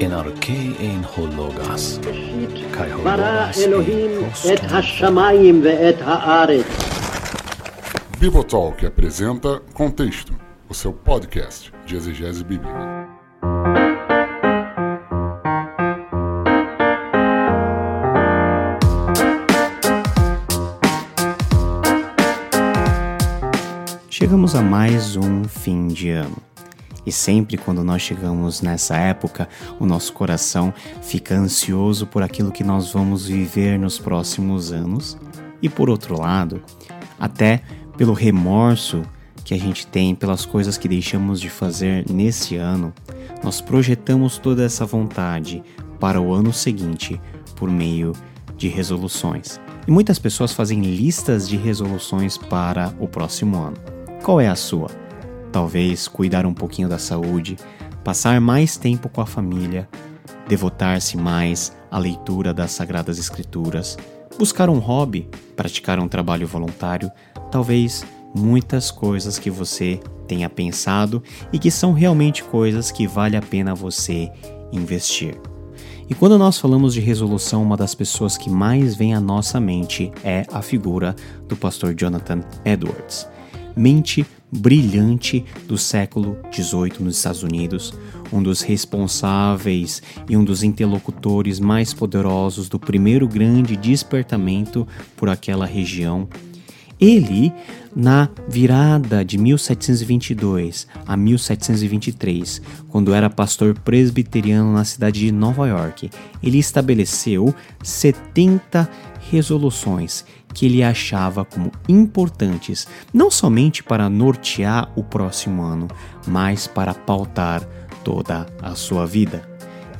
En arke ein hologas. Bara Elohim et hashamayim ve'et ha'aretz. BíboTalk apresenta Contexto, o seu podcast de exegese bíblica. Chegamos a mais um fim de ano. E sempre quando nós chegamos nessa época, o nosso coração fica ansioso por aquilo que nós vamos viver nos próximos anos. E por outro lado, até pelo remorso que a gente tem pelas coisas que deixamos de fazer nesse ano, nós projetamos toda essa vontade para o ano seguinte por meio de resoluções. E muitas pessoas fazem listas de resoluções para o próximo ano. Qual é a sua? Talvez cuidar um pouquinho da saúde, passar mais tempo com a família, devotar-se mais à leitura das Sagradas Escrituras, buscar um hobby, praticar um trabalho voluntário, talvez muitas coisas que você tenha pensado e que são realmente coisas que vale a pena você investir. E quando nós falamos de resolução, uma das pessoas que mais vem à nossa mente é a figura do pastor Jonathan Edwards. Mente brilhante do século XVIII nos Estados Unidos, um dos responsáveis e um dos interlocutores mais poderosos do primeiro grande despertamento por aquela região. Ele, na virada de 1722 a 1723, quando era pastor presbiteriano na cidade de Nova York, ele estabeleceu 70 resoluções que ele achava como importantes, não somente para nortear o próximo ano, mas para pautar toda a sua vida.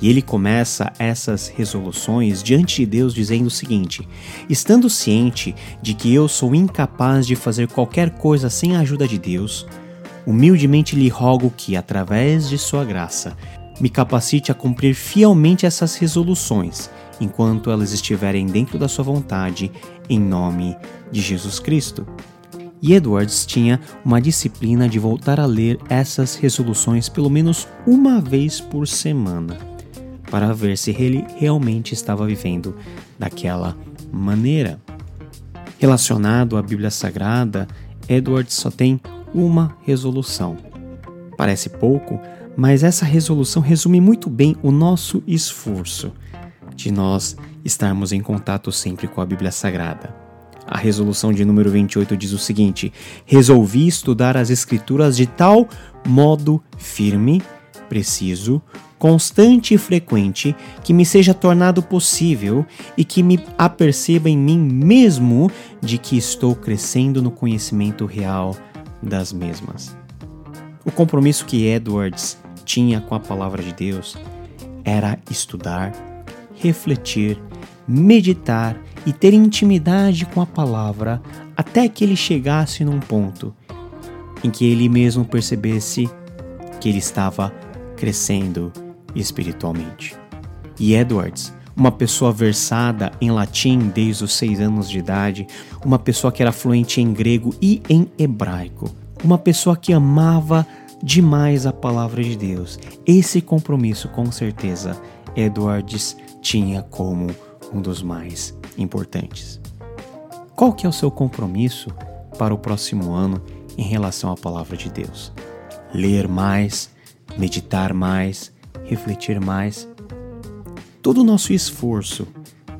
E ele começa essas resoluções diante de Deus dizendo o seguinte: estando ciente de que eu sou incapaz de fazer qualquer coisa sem a ajuda de Deus, humildemente lhe rogo que, através de sua graça, me capacite a cumprir fielmente essas resoluções, enquanto elas estiverem dentro da sua vontade, em nome de Jesus Cristo. E Edwards tinha uma disciplina de voltar a ler essas resoluções pelo menos uma vez por semana, para ver se ele realmente estava vivendo daquela maneira. Relacionado à Bíblia Sagrada, Edwards só tem uma resolução. Parece pouco, mas essa resolução resume muito bem o nosso esforço de nós estarmos em contato sempre com a Bíblia Sagrada. A resolução de número 28 diz o seguinte: resolvi estudar as Escrituras de tal modo firme, preciso, constante e frequente, que me seja tornado possível e que me aperceba em mim mesmo de que estou crescendo no conhecimento real das mesmas. O compromisso que Edwards tinha com a Palavra de Deus era estudar, refletir, meditar e ter intimidade com a palavra até que ele chegasse num ponto em que ele mesmo percebesse que ele estava crescendo espiritualmente. E Edwards, uma pessoa versada em latim desde os 6 anos de idade, uma pessoa que era fluente em grego e em hebraico, uma pessoa que amava demais a palavra de Deus, esse compromisso com certeza Edwards tinha como um dos mais importantes. Qual que é o seu compromisso para o próximo ano em relação à Palavra de Deus? Ler mais, meditar mais, refletir mais. Todo o nosso esforço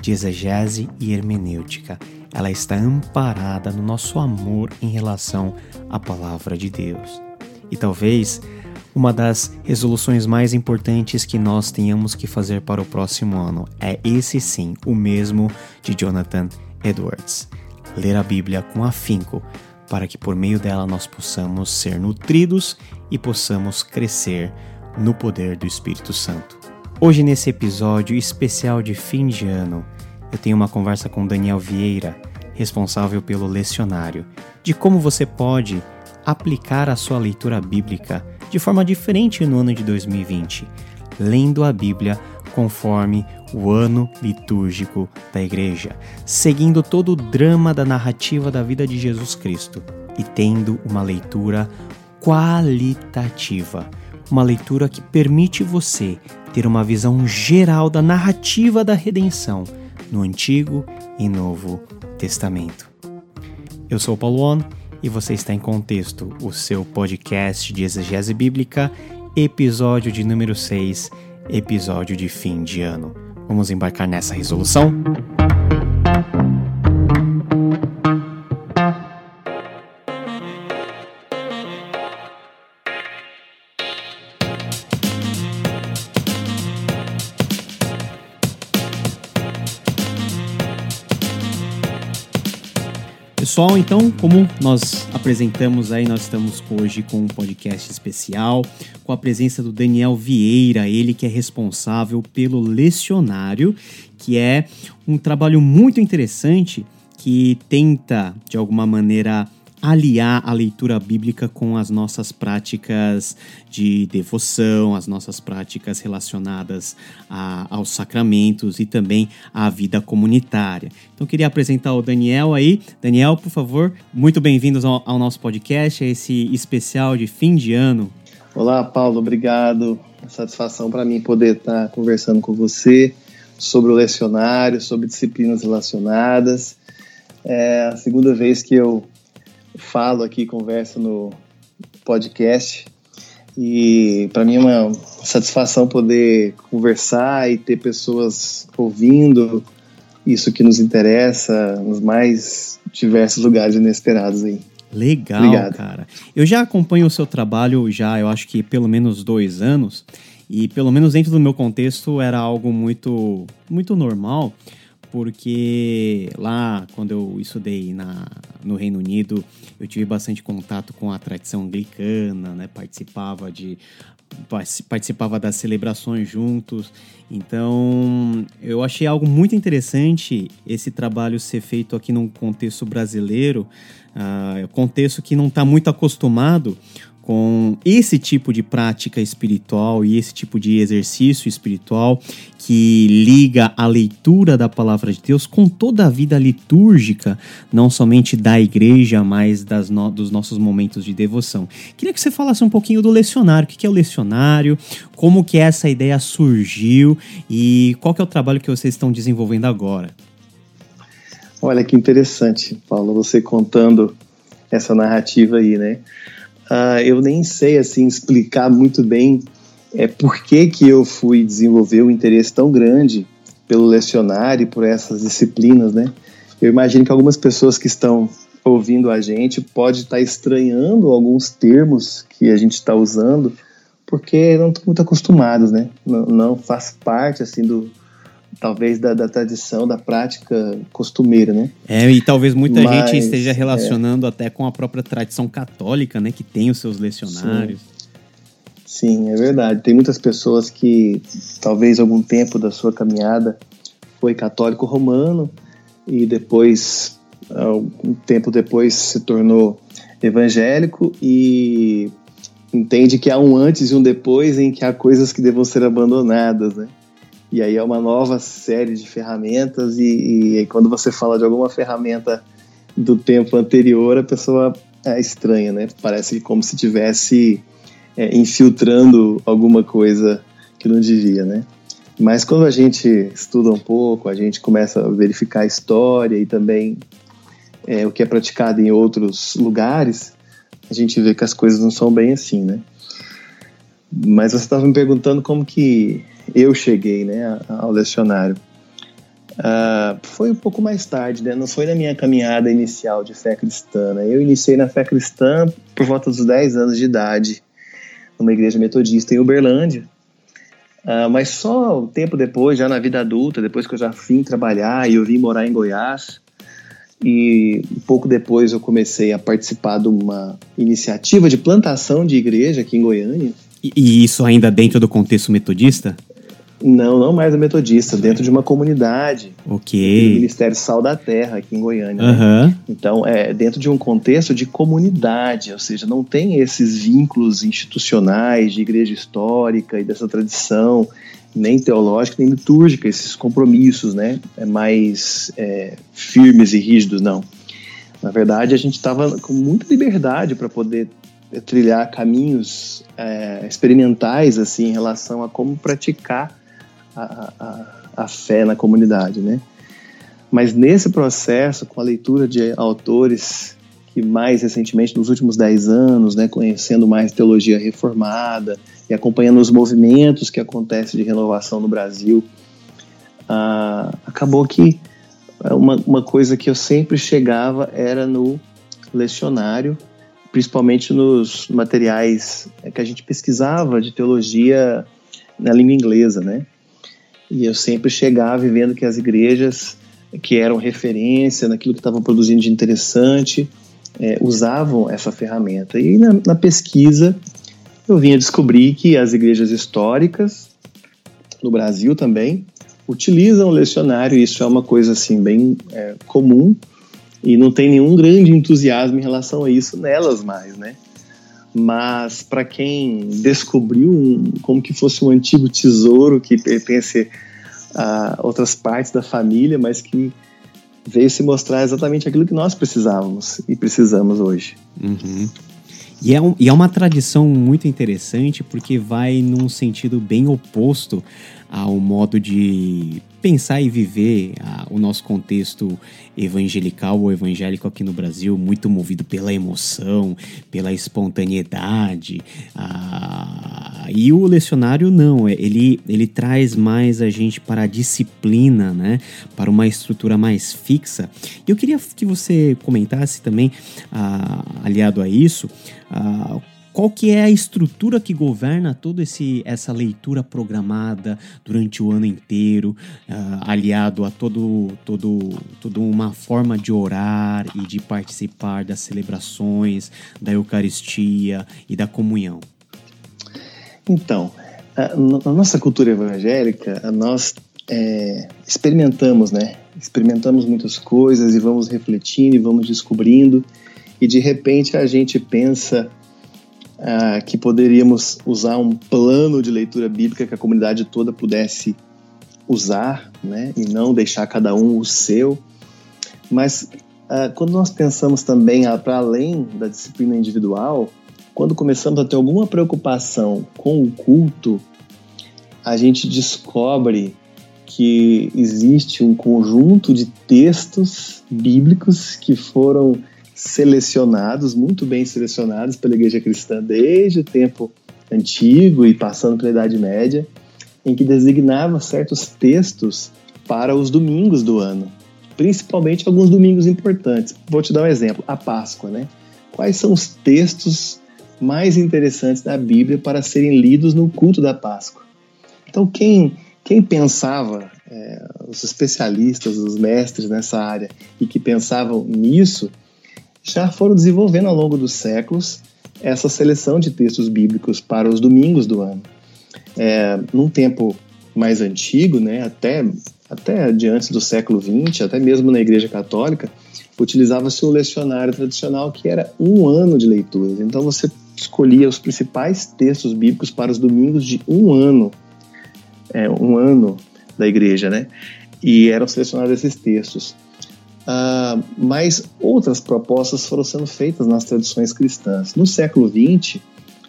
de exegese e hermenêutica, ela está amparada no nosso amor em relação à Palavra de Deus. E talvez uma das resoluções mais importantes que nós tenhamos que fazer para o próximo ano é esse sim, o mesmo de Jonathan Edwards: ler a Bíblia com afinco, para que por meio dela nós possamos ser nutridos e possamos crescer no poder do Espírito Santo. Hoje, nesse episódio especial de fim de ano, eu tenho uma conversa com Daniel Vieira, responsável pelo lecionário, de como você pode aplicar a sua leitura bíblica de forma diferente no ano de 2020, lendo a Bíblia conforme o ano litúrgico da Igreja, seguindo todo o drama da narrativa da vida de Jesus Cristo e tendo uma leitura qualitativa, uma leitura que permite você ter uma visão geral da narrativa da redenção no Antigo e Novo Testamento. Eu sou o Paulo On e você está em Contexto, o seu podcast de exegese bíblica, episódio de número 6, episódio de fim de ano. Vamos embarcar nessa resolução? Pessoal, então, como nós apresentamos aí, nós estamos hoje com um podcast especial, com a presença do Daniel Vieira, ele que é responsável pelo Lecionário, que é um trabalho muito interessante que tenta, de alguma maneira, aliar a leitura bíblica com as nossas práticas de devoção, as nossas práticas relacionadas aos sacramentos e também à vida comunitária. Então, queria apresentar o Daniel aí. Daniel, por favor, muito bem-vindos ao nosso podcast, a esse especial de fim de ano. Olá, Paulo, obrigado. É satisfação para mim poder estar conversando com você sobre o lecionário, sobre disciplinas relacionadas. É a segunda vez que eu falo aqui, converso no podcast e para mim é uma satisfação poder conversar e ter pessoas ouvindo isso que nos interessa nos mais diversos lugares inesperados aí. Legal. Obrigado. Cara, eu já acompanho o seu trabalho eu acho que pelo menos 2 anos e pelo menos dentro do meu contexto era algo muito, muito normal, porque lá, quando eu estudei no Reino Unido, eu tive bastante contato com a tradição anglicana, né? Participava das celebrações juntos. Então, eu achei algo muito interessante esse trabalho ser feito aqui num contexto brasileiro, contexto que não está muito acostumado com esse tipo de prática espiritual e esse tipo de exercício espiritual que liga a leitura da palavra de Deus com toda a vida litúrgica, não somente da igreja, mas dos nossos momentos de devoção. Queria que você falasse um pouquinho do lecionário, o que é o lecionário, como que essa ideia surgiu e qual que é o trabalho que vocês estão desenvolvendo agora. Olha que interessante, Paulo, você contando essa narrativa aí, né? Eu nem sei assim, explicar muito bem por que eu fui desenvolver um interesse tão grande pelo lecionário e por essas disciplinas, né? Eu imagino que algumas pessoas que estão ouvindo a gente podem estar estranhando alguns termos que a gente está usando porque não estão muito acostumados, né? Não faz parte assim talvez da tradição, da prática costumeira, né? E talvez muita gente esteja relacionando até com a própria tradição católica, né? Que tem os seus lecionários. Sim, é verdade. Tem muitas pessoas que talvez algum tempo da sua caminhada foi católico romano e depois, um tempo depois, se tornou evangélico e entende que há um antes e um depois em que há coisas que devam ser abandonadas, né? E aí é uma nova série de ferramentas e quando você fala de alguma ferramenta do tempo anterior, a pessoa estranha, né? Parece como se estivesse infiltrando alguma coisa que não devia, né? Mas quando a gente estuda um pouco, a gente começa a verificar a história e também o que é praticado em outros lugares, a gente vê que as coisas não são bem assim, né? Mas você estava me perguntando como que eu cheguei, né, ao lecionário. Foi um pouco mais tarde, né? Não foi na minha caminhada inicial de fé cristã, né? Eu iniciei na fé cristã por volta dos 10 anos de idade, numa igreja metodista em Uberlândia. Mas só um tempo depois, já na vida adulta, depois que eu já vim trabalhar e eu vim morar em Goiás, e um pouco depois eu comecei a participar de uma iniciativa de plantação de igreja aqui em Goiânia. E isso ainda dentro do contexto metodista? Não mais do metodista, dentro de uma comunidade. Ok. Do Ministério Sal da Terra, aqui em Goiânia. Uhum. Né? Então, dentro de um contexto de comunidade, ou seja, não tem esses vínculos institucionais de igreja histórica e dessa tradição, nem teológica, nem litúrgica, esses compromissos, né? Mais firmes e rígidos, não. Na verdade, a gente estava com muita liberdade para poder trilhar caminhos experimentais assim, em relação a como praticar a fé na comunidade, né? Mas nesse processo, com a leitura de autores que mais recentemente, nos últimos 10 anos, né, conhecendo mais teologia reformada e acompanhando os movimentos que acontecem de renovação no Brasil, acabou que uma coisa que eu sempre chegava era no lecionário, principalmente nos materiais que a gente pesquisava de teologia na língua inglesa, né? E eu sempre chegava e vendo que as igrejas que eram referência naquilo que estavam produzindo de interessante, usavam essa ferramenta. E na pesquisa eu vinha descobrir que as igrejas históricas, no Brasil também, utilizam o lecionário, e isso é uma coisa assim, bem comum, e não tem nenhum grande entusiasmo em relação a isso nelas mais, né? Mas para quem descobriu como que fosse um antigo tesouro que pertence a outras partes da família, mas que veio se mostrar exatamente aquilo que nós precisávamos e precisamos hoje. Uhum. E é uma tradição muito interessante, porque vai num sentido bem oposto ao modo de pensar e viver o nosso contexto evangelical ou evangélico aqui no Brasil, muito movido pela emoção, pela espontaneidade. E o lecionário não, ele traz mais a gente para a disciplina, né? Para uma estrutura mais fixa. E eu queria que você comentasse também, aliado a isso, qual que é a estrutura que governa toda essa leitura programada durante o ano inteiro, aliado a toda uma forma de orar e de participar das celebrações, da Eucaristia e da comunhão? Então, na nossa cultura evangélica, nós experimentamos, né? Experimentamos muitas coisas e vamos refletindo e vamos descobrindo, e de repente a gente pensa que poderíamos usar um plano de leitura bíblica que a comunidade toda pudesse usar, né? E não deixar cada um o seu. Mas quando nós pensamos também para além da disciplina individual, quando começamos a ter alguma preocupação com o culto, a gente descobre que existe um conjunto de textos bíblicos que foram selecionados, muito bem selecionados pela Igreja Cristã desde o tempo antigo e passando pela Idade Média, em que designava certos textos para os domingos do ano, principalmente alguns domingos importantes. Vou te dar um exemplo, a Páscoa, né? Quais são os textos mais interessantes da Bíblia para serem lidos no culto da Páscoa? Então, quem pensava, os especialistas, os mestres nessa área, e que pensavam nisso, já foram desenvolvendo ao longo dos séculos essa seleção de textos bíblicos para os domingos do ano. Num tempo mais antigo, né, até adiante do século XX, até mesmo na Igreja Católica, utilizava-se o lecionário tradicional, que era um ano de leituras. Então você escolhia os principais textos bíblicos para os domingos de um ano da igreja, né? E eram selecionados esses textos. Mas outras propostas foram sendo feitas nas tradições cristãs. No século XX,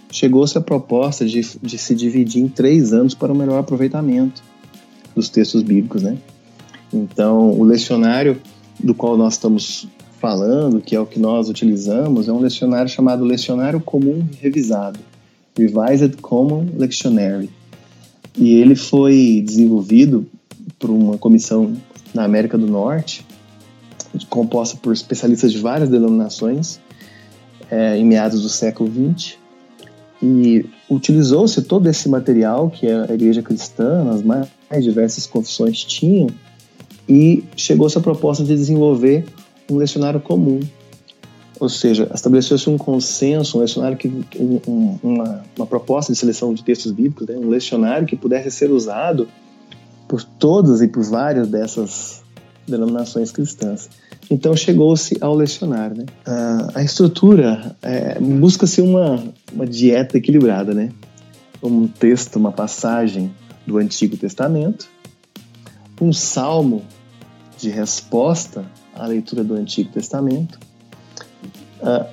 chegou-se a proposta de se dividir em 3 anos para um melhor aproveitamento dos textos bíblicos, né? Então, o lecionário do qual nós estamos falando, que é o que nós utilizamos, é um lecionário chamado Lecionário Comum Revisado, Revised Common Lectionary. E ele foi desenvolvido por uma comissão na América do Norte, composta por especialistas de várias denominações, em meados do século XX, e utilizou-se todo esse material que a Igreja Cristã, as mais diversas confissões tinham, e chegou-se a proposta de desenvolver um lecionário comum, ou seja, estabeleceu-se um consenso, um lecionário que uma proposta de seleção de textos bíblicos, né? Um lecionário que pudesse ser usado por todas e por várias dessas denominações cristãs. Então chegou-se ao lecionário, né? A estrutura busca-se uma dieta equilibrada, né? Um texto, uma passagem do Antigo Testamento, um salmo de resposta à leitura do Antigo Testamento,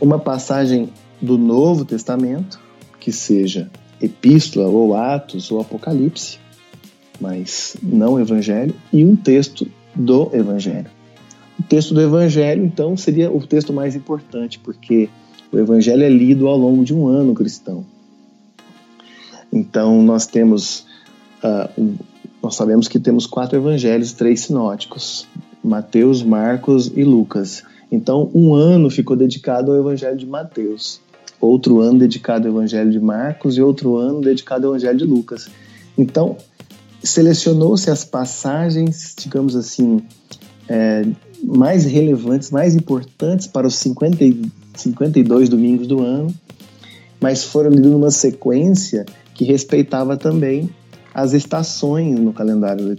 uma passagem do Novo Testamento, que seja Epístola ou Atos ou Apocalipse, mas não Evangelho, e um texto do Evangelho. O texto do Evangelho, então, seria o texto mais importante, porque o Evangelho é lido ao longo de um ano cristão. Então, nós temos, nós sabemos que temos 4 evangelhos, 3 sinóticos, Mateus, Marcos e Lucas. Então, um ano ficou dedicado ao Evangelho de Mateus, outro ano dedicado ao Evangelho de Marcos e outro ano dedicado ao Evangelho de Lucas. Então, selecionou-se as passagens, digamos assim, mais relevantes, mais importantes para os 52 domingos do ano, mas foram lidos numa sequência que respeitava também as estações no calendário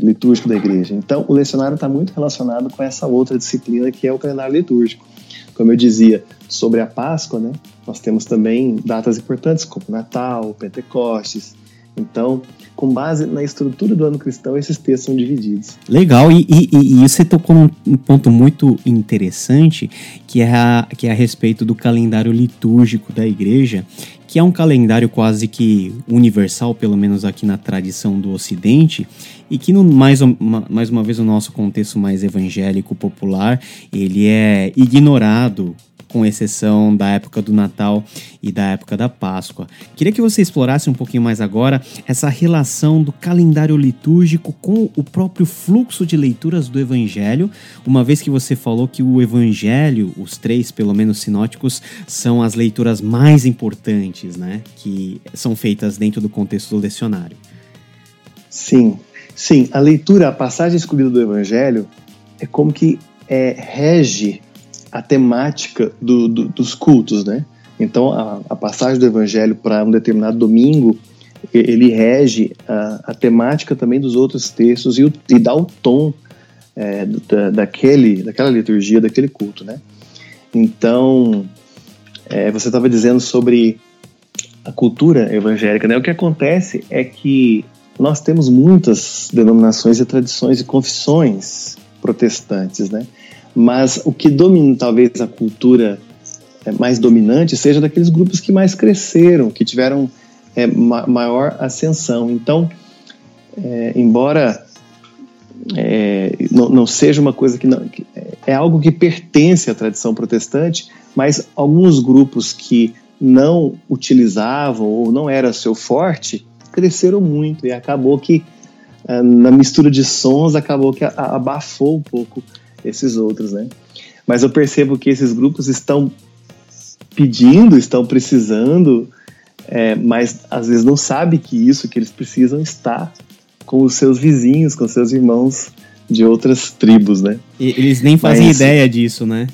litúrgico da igreja. Então, o lecionário está muito relacionado com essa outra disciplina que é o calendário litúrgico. Como eu dizia, sobre a Páscoa, né, nós temos também datas importantes como Natal, Pentecostes. Então, com base na estrutura do ano cristão, esses textos são divididos. Legal, e você tocou num ponto muito interessante, que é a respeito do calendário litúrgico da igreja, que é um calendário quase que universal, pelo menos aqui na tradição do Ocidente, e que, mais uma vez, no nosso contexto mais evangélico, popular, ele é ignorado, com exceção da época do Natal e da época da Páscoa. Queria que você explorasse um pouquinho mais agora essa relação do calendário litúrgico com o próprio fluxo de leituras do Evangelho, uma vez que você falou que o Evangelho, os 3, pelo menos sinóticos, são as leituras mais importantes, né, que são feitas dentro do contexto do lecionário. Sim. A leitura, a passagem escolhida do Evangelho é como que rege a temática dos cultos, né? Então, a passagem do Evangelho para um determinado domingo, ele rege a temática também dos outros textos e dá o tom daquela liturgia, daquele culto, né? Então, você estava dizendo sobre a cultura evangélica, né? O que acontece é que nós temos muitas denominações e tradições e confissões protestantes, né? Mas o que domina talvez a cultura mais dominante seja daqueles grupos que mais cresceram, que tiveram maior ascensão. Então, embora não seja uma coisa que é algo que pertence à tradição protestante, mas alguns grupos que não utilizavam ou não era seu forte, cresceram muito e acabou que, na mistura de sons, acabou que abafou um pouco esses outros, né? Mas eu percebo que esses grupos estão pedindo, estão precisando, mas às vezes não sabem que isso que eles precisam está com os seus vizinhos, com os seus irmãos de outras tribos, né? E eles nem fazem ideia disso, né?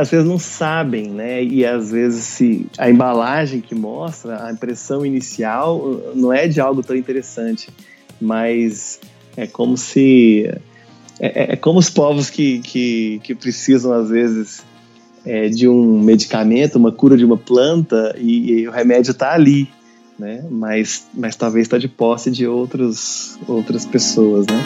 Às vezes não sabem, né? E às vezes a embalagem que mostra, a impressão inicial não é de algo tão interessante, mas é como se... É como os povos que precisam, às vezes, de um medicamento, uma cura de uma planta, e o remédio está ali, né? Mas talvez está de posse de outras pessoas, né?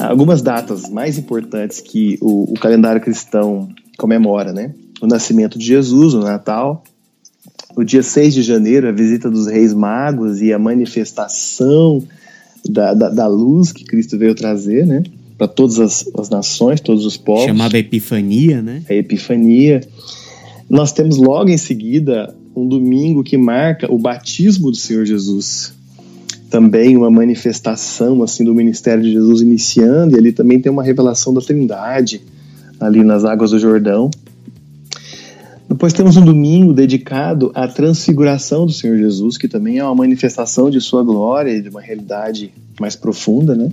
Algumas datas mais importantes que o calendário cristão comemora, né? O nascimento de Jesus, o Natal, o dia 6 de janeiro, a visita dos reis magos e a manifestação da luz que Cristo veio trazer, né? Para todas as nações, todos os povos. Chamada Epifania, né? A Epifania. Nós temos logo em seguida um domingo que marca o batismo do Senhor Jesus. Também uma manifestação assim, do ministério de Jesus iniciando, e ali também tem uma revelação da Trindade, ali nas águas do Jordão. Depois temos um domingo dedicado à transfiguração do Senhor Jesus, que também é uma manifestação de sua glória, de uma realidade mais profunda, né?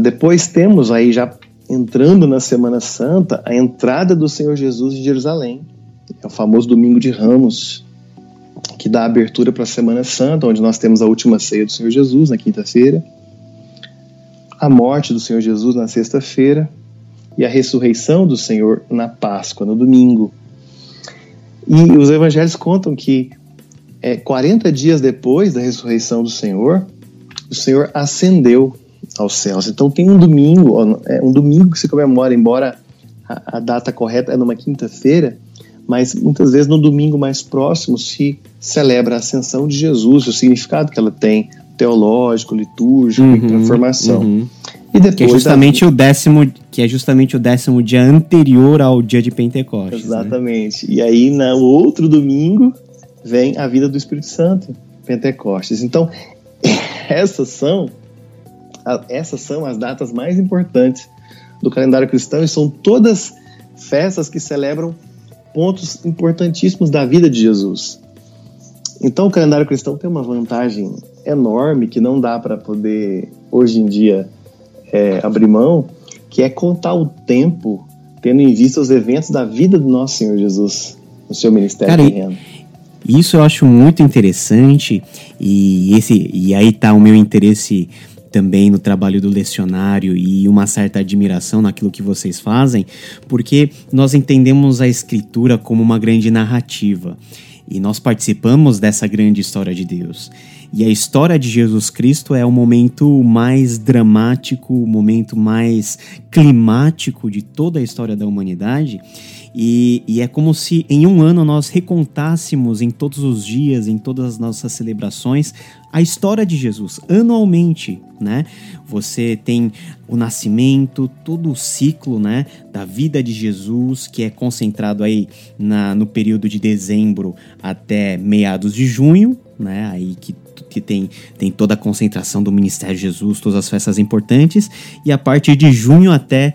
Depois temos, aí já entrando na Semana Santa, a entrada do Senhor Jesus em Jerusalém. É o famoso Domingo de Ramos, que dá abertura para a Semana Santa, onde nós temos a última ceia do Senhor Jesus, na quinta-feira. A morte do Senhor Jesus na sexta-feira e a ressurreição do Senhor na Páscoa, no domingo. E os evangelhos contam que 40 dias depois da ressurreição do Senhor, o Senhor ascendeu aos céus. Então tem um domingo que se comemora, embora a data correta é numa quinta-feira, mas muitas vezes no domingo mais próximo se celebra a ascensão de Jesus, o significado que ela tem, teológico, litúrgico, e transformação. E depois que é justamente o décimo dia anterior ao dia de Pentecostes. Exatamente. Né? E aí, no outro domingo, vem a vida do Espírito Santo, Pentecostes. Então, essas são as datas mais importantes do calendário cristão e são todas festas que celebram pontos importantíssimos da vida de Jesus. Então, o calendário cristão tem uma vantagem enorme que não dá para poder, hoje em dia, abrir mão, que é contar o tempo tendo em vista os eventos da vida do nosso Senhor Jesus no seu ministério terreno. Isso eu acho muito interessante e aí está o meu interesse também no trabalho do lecionário e uma certa admiração naquilo que vocês fazem, porque nós entendemos a escritura como uma grande narrativa e nós participamos dessa grande história de Deus. E a história de Jesus Cristo é o momento mais dramático, o momento mais climático de toda a história da humanidade. E é como se em um ano nós recontássemos em todos os dias, em todas as nossas celebrações, a história de Jesus, anualmente, né? Você tem o nascimento, todo o ciclo, né, da vida de Jesus, que é concentrado aí no período de dezembro até meados de junho, né? Aí que tem toda a concentração do Ministério de Jesus, todas as festas importantes, e a partir de junho até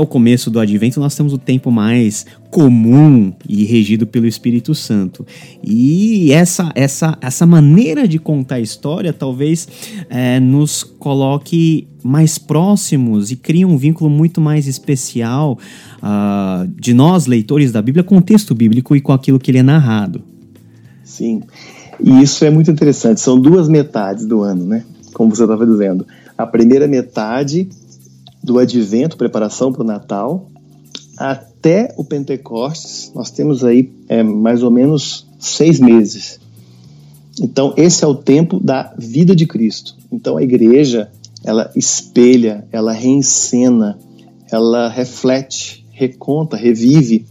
o começo do Advento, nós temos o tempo mais comum e regido pelo Espírito Santo. E essa maneira de contar a história talvez nos coloque mais próximos e cria um vínculo muito mais especial de nós, leitores da Bíblia, com o texto bíblico e com aquilo que ele é narrado. Sim, e isso é muito interessante. São duas metades do ano, né? Como você estava dizendo. A primeira metade do Advento, preparação para o Natal, até o Pentecostes, nós temos aí mais ou menos 6 meses. Então, esse é o tempo da vida de Cristo. Então, a igreja, ela espelha, ela reencena, ela reflete, reconta, revive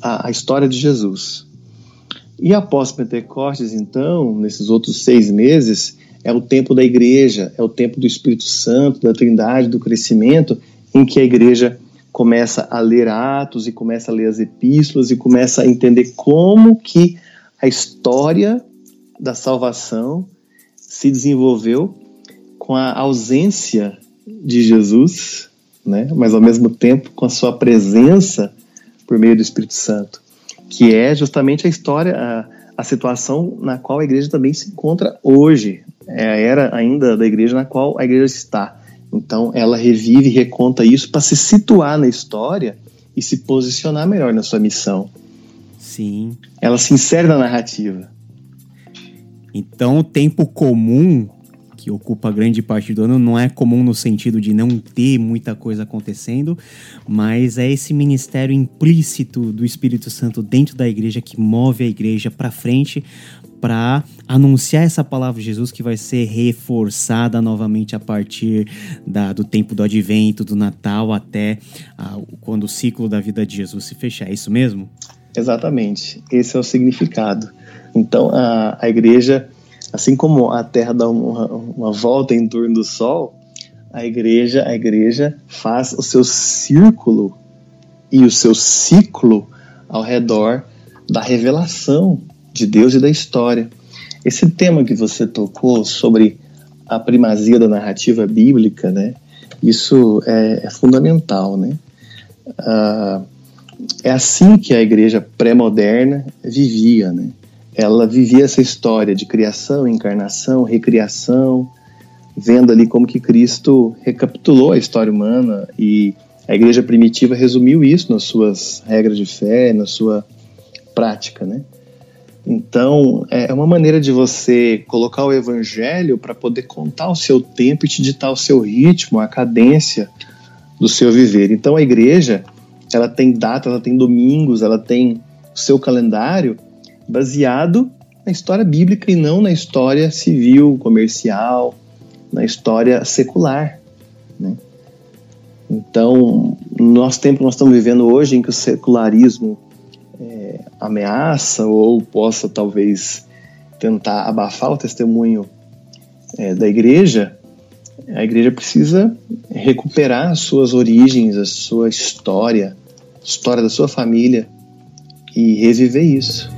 a história de Jesus. E após Pentecostes, então, nesses outros 6 meses, é o tempo da igreja, é o tempo do Espírito Santo, da Trindade, do crescimento, em que a igreja começa a ler Atos e começa a ler as epístolas e começa a entender como que a história da salvação se desenvolveu com a ausência de Jesus, né? Mas ao mesmo tempo com a sua presença por meio do Espírito Santo, que é justamente a história, a situação na qual a igreja também se encontra hoje. É a era ainda da igreja na qual a igreja está. Então ela revive e reconta isso para se situar na história e se posicionar melhor na sua missão. Sim. Ela se insere na narrativa. Então o tempo comum que ocupa grande parte do ano não é comum no sentido de não ter muita coisa acontecendo, mas é esse ministério implícito do Espírito Santo dentro da igreja que move a igreja para frente, para anunciar essa palavra de Jesus que vai ser reforçada novamente a partir do tempo do Advento, do Natal, até quando o ciclo da vida de Jesus se fechar. É isso mesmo? Exatamente. Esse é o significado. Então, a igreja, assim como a Terra dá uma volta em torno do Sol, a igreja faz o seu círculo e o seu ciclo ao redor da revelação de Deus e da história. Esse tema que você tocou sobre a primazia da narrativa bíblica, né? Isso é fundamental, né? É assim que a igreja pré-moderna vivia, né? Ela vivia essa história de criação, encarnação, recriação, vendo ali como que Cristo recapitulou a história humana, e a igreja primitiva resumiu isso nas suas regras de fé, na sua prática, né? Então, é uma maneira de você colocar o evangelho para poder contar o seu tempo e te ditar o seu ritmo, a cadência do seu viver. Então, a igreja, ela tem data, ela tem domingos, ela tem o seu calendário baseado na história bíblica e não na história civil, comercial, na história secular, né? Então, no nosso tempo, nós estamos vivendo hoje em que o secularismo ameaça ou possa talvez tentar abafar o testemunho da igreja. A igreja precisa recuperar as suas origens, a sua história, a história da sua família e reviver isso.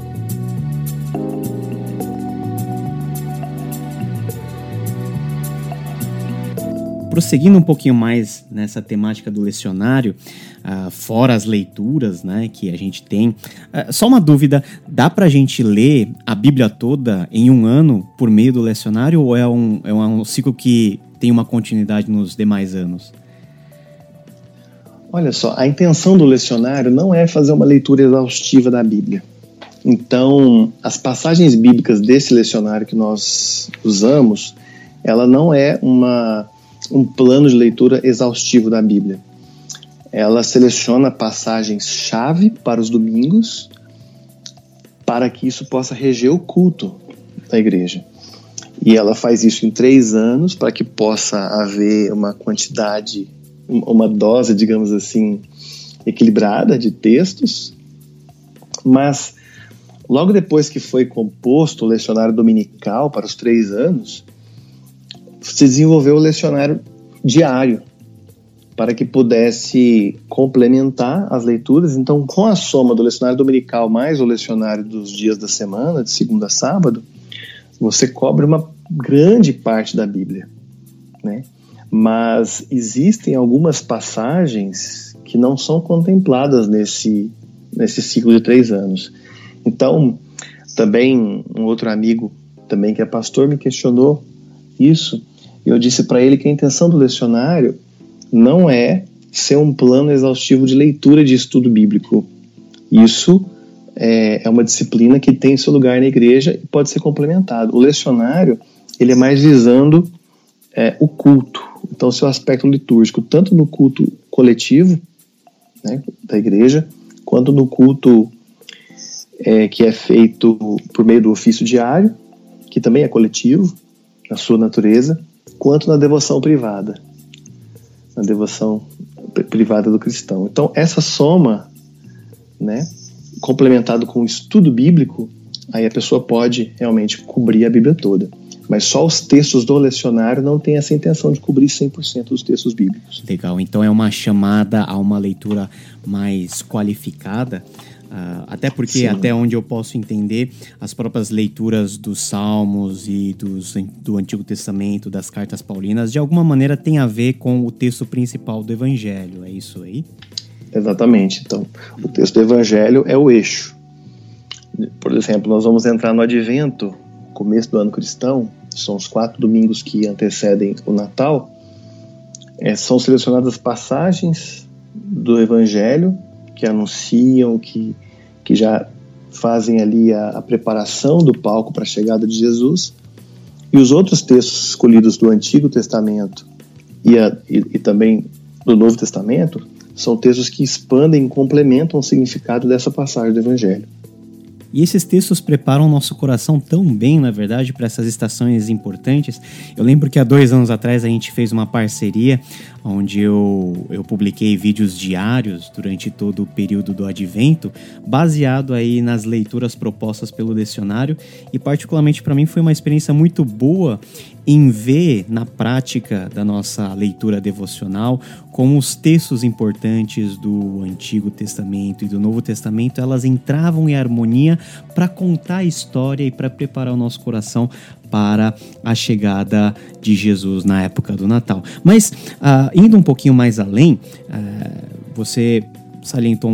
Prosseguindo um pouquinho mais nessa temática do lecionário, fora as leituras, né, que a gente tem, só uma dúvida, dá pra gente ler a Bíblia toda em um ano por meio do lecionário ou é um ciclo que tem uma continuidade nos demais anos? Olha só, a intenção do lecionário não é fazer uma leitura exaustiva da Bíblia. Então, as passagens bíblicas desse lecionário que nós usamos, ela não é um plano de leitura exaustivo da Bíblia. Ela seleciona passagens-chave para os domingos para que isso possa reger o culto da igreja. E ela faz isso em 3 anos para que possa haver uma quantidade, uma dose, digamos assim, equilibrada de textos. Mas logo depois que foi composto o lecionário dominical para os 3 anos, se desenvolveu o lecionário diário para que pudesse complementar as leituras. Então, com a soma do lecionário dominical mais o lecionário dos dias da semana, de segunda a sábado, você cobre uma grande parte da Bíblia, né? Mas existem algumas passagens que não são contempladas nesse ciclo de 3 anos. Então, também um outro amigo também que é pastor me questionou isso, e eu disse para ele que a intenção do lecionário não é ser um plano exaustivo de leitura de estudo bíblico. Isso é uma disciplina que tem seu lugar na igreja e pode ser complementado. O lecionário, ele é mais visando o culto, então seu aspecto litúrgico, tanto no culto coletivo, né, da igreja, quanto no culto que é feito por meio do ofício diário, que também é coletivo na sua natureza, quanto na devoção privada, na devoção privada do cristão. Então, essa soma, né, complementado com o estudo bíblico, aí a pessoa pode realmente cobrir a Bíblia toda. Mas só os textos do lecionário não tem essa intenção de cobrir 100% dos textos bíblicos. Legal, então é uma chamada a uma leitura mais qualificada. Até porque, sim, até onde eu posso entender, as próprias leituras dos Salmos e do Antigo Testamento, das cartas paulinas, de alguma maneira tem a ver com o texto principal do Evangelho, é isso aí? Exatamente, então o texto do Evangelho é o eixo. Por exemplo, nós vamos entrar no Advento, começo do ano cristão, são os 4 domingos que antecedem o Natal, são selecionadas passagens do Evangelho que anunciam, que já fazem ali a preparação do palco para a chegada de Jesus. E os outros textos escolhidos do Antigo Testamento e também do Novo Testamento são textos que expandem e complementam o significado dessa passagem do Evangelho. E esses textos preparam o nosso coração tão bem, na verdade, para essas estações importantes. Eu lembro que há 2 anos atrás a gente fez uma parceria onde eu publiquei vídeos diários durante todo o período do Advento, baseado aí nas leituras propostas pelo lecionário. E particularmente para mim foi uma experiência muito boa em ver na prática da nossa leitura devocional como os textos importantes do Antigo Testamento e do Novo Testamento, elas entravam em harmonia para contar a história e para preparar o nosso coração para a chegada de Jesus na época do Natal. Mas indo um pouquinho mais além, você salientou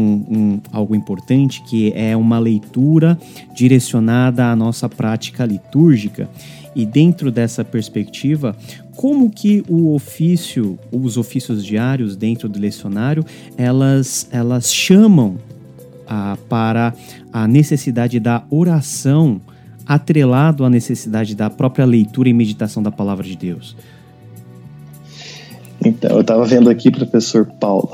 algo importante, que é uma leitura direcionada à nossa prática litúrgica. E dentro dessa perspectiva, como que o ofício, os ofícios diários dentro do lecionário, elas chamam para a necessidade da oração atrelado à necessidade da própria leitura e meditação da Palavra de Deus? Então, eu estava vendo aqui, professor Paulo,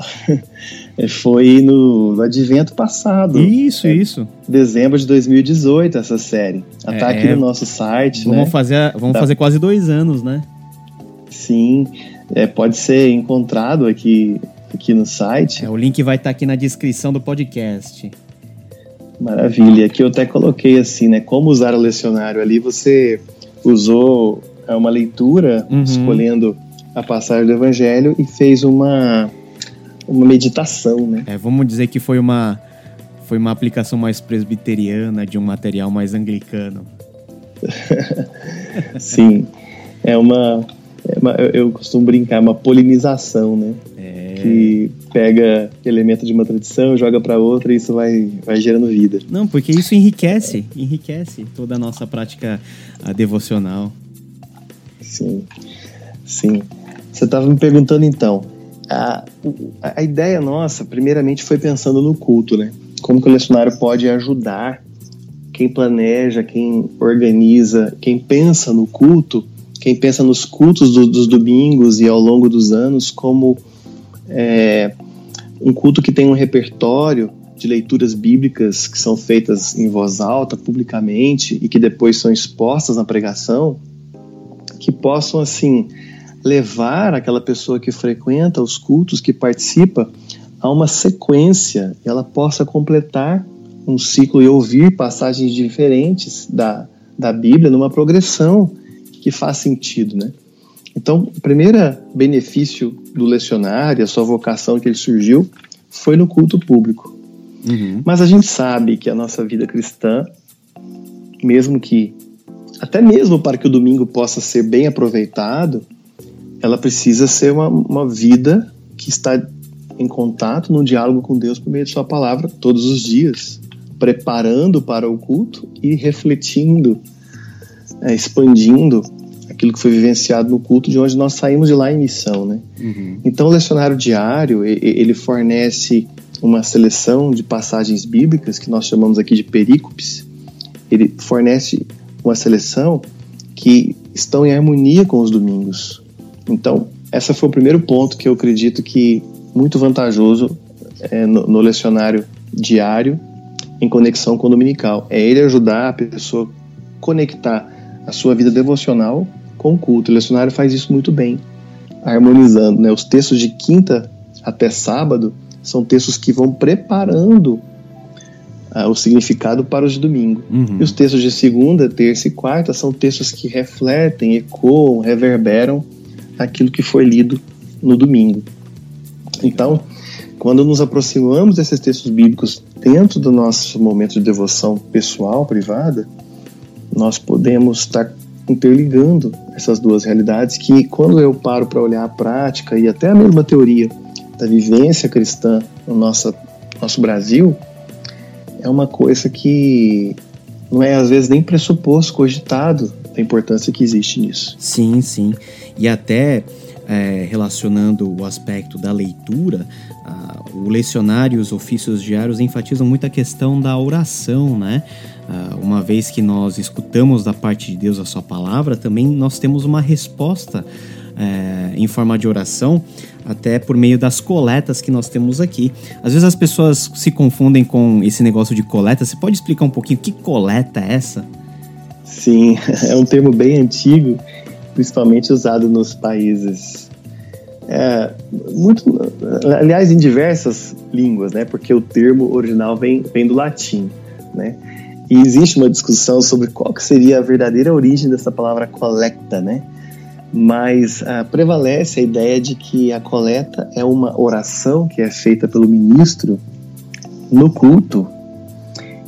Foi no Advento passado. Isso. Dezembro de 2018, essa série. Tá aqui no nosso site. Vamos fazer quase 2 anos, né? Sim. Pode ser encontrado aqui no site. O link vai estar aqui na descrição do podcast. Maravilha. Aqui eu até coloquei assim, né? Como usar o lecionário. Ali você usou uma leitura, escolhendo a passagem do Evangelho e fez uma meditação, né? Vamos dizer que foi uma aplicação mais presbiteriana de um material mais anglicano. Sim. Eu costumo brincar, uma polinização, né? Que pega elemento de uma tradição, joga para outra e isso vai gerando vida. Não, porque isso enriquece toda a nossa prática devocional. Sim. Você estava me perguntando então, a ideia nossa, primeiramente, foi pensando no culto, né? Como que o lecionário pode ajudar quem planeja, quem organiza, quem pensa no culto, quem pensa nos cultos dos domingos e ao longo dos anos, como um culto que tem um repertório de leituras bíblicas que são feitas em voz alta, publicamente, e que depois são expostas na pregação, que possam, assim, levar aquela pessoa que frequenta os cultos, que participa, a uma sequência, e ela possa completar um ciclo e ouvir passagens diferentes da Bíblia numa progressão que faz sentido, né? Então, o primeiro benefício do lecionário, a sua vocação que ele surgiu, foi no culto público. Mas a gente sabe que a nossa vida cristã, até mesmo para que o domingo possa ser bem aproveitado, ela precisa ser uma vida que está em contato, num diálogo com Deus por meio de sua palavra todos os dias, preparando para o culto e refletindo, expandindo aquilo que foi vivenciado no culto, de onde nós saímos de lá em missão, né? Então o lecionário diário, ele fornece uma seleção de passagens bíblicas, que nós chamamos aqui de perícopes. Ele fornece uma seleção que estão em harmonia com os domingos. Então, esse foi o primeiro ponto que eu acredito que muito vantajoso no lecionário diário, em conexão com o dominical. É ele ajudar a pessoa a conectar a sua vida devocional com o culto. O lecionário faz isso muito bem, harmonizando, né? Os textos de quinta até sábado são textos que vão preparando o significado para os de domingo. E os textos de segunda, terça e quarta são textos que refletem, ecoam, reverberam aquilo que foi lido no domingo. Então, quando nos aproximamos desses textos bíblicos dentro do nosso momento de devoção pessoal, privada, nós podemos estar interligando essas duas realidades, que quando eu paro para olhar a prática e até a mesma teoria da vivência cristã no nosso Brasil, é uma coisa que não é, às vezes, nem pressuposto, cogitado, da importância que existe nisso. Sim. E até relacionando o aspecto da leitura, o lecionário e os ofícios diários enfatizam muito a questão da oração, né? Uma vez que nós escutamos da parte de Deus a sua palavra, também nós temos uma resposta em forma de oração, até por meio das coletas que nós temos aqui. Às vezes as pessoas se confundem com esse negócio de coleta. Você pode explicar um pouquinho que coleta é essa? Sim, é um termo bem antigo, principalmente usado nos países, aliás, em diversas línguas, né? Porque o termo original vem do latim, né? E existe uma discussão sobre qual que seria a verdadeira origem dessa palavra coleta, né? Mas prevalece a ideia de que a coleta é uma oração que é feita pelo ministro no culto,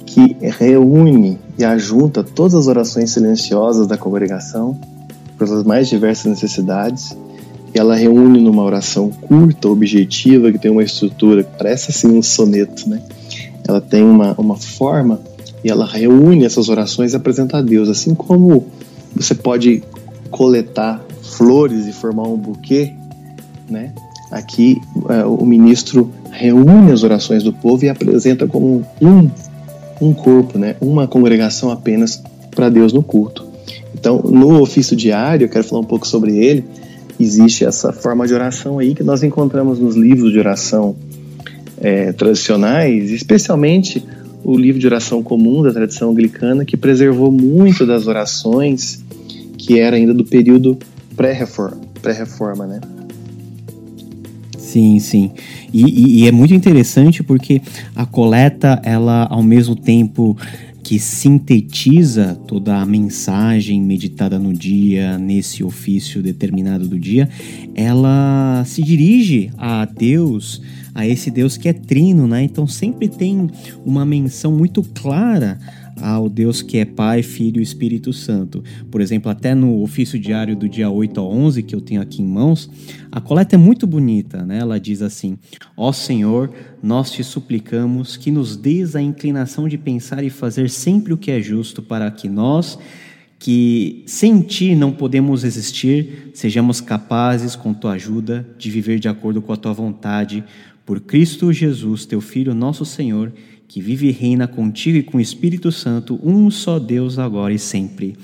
que reúne e ajunta todas as orações silenciosas da congregação pelas mais diversas necessidades, e ela reúne numa oração curta, objetiva, que tem uma estrutura que parece assim um soneto, né? Ela tem uma forma, e ela reúne essas orações e apresenta a Deus, assim como você pode coletar flores e formar um buquê, né? Aqui o ministro reúne as orações do povo e apresenta como um corpo, né? Uma congregação apenas para Deus no culto. Então, no ofício diário, eu quero falar um pouco sobre ele. Existe essa forma de oração aí que nós encontramos nos livros de oração tradicionais, especialmente o livro de oração comum da tradição anglicana, que preservou muito das orações que era ainda do período pré-reforma, né? Sim, sim. E é muito interessante porque a coleta, ela ao mesmo tempo que sintetiza toda a mensagem meditada no dia, nesse ofício determinado do dia, ela se dirige a Deus, a esse Deus que é trino, né? Então sempre tem uma menção muito clara ao Deus que é Pai, Filho e Espírito Santo. Por exemplo, até no ofício diário do dia 8 ao 11, que eu tenho aqui em mãos, a coleta é muito bonita, né? Ela diz assim: ó Senhor, nós te suplicamos que nos dês a inclinação de pensar e fazer sempre o que é justo, para que nós, que sem ti não podemos existir, sejamos capazes, com tua ajuda, de viver de acordo com a tua vontade, por Cristo Jesus, teu Filho, nosso Senhor, que vive e reina contigo e com o Espírito Santo, um só Deus, agora e sempre.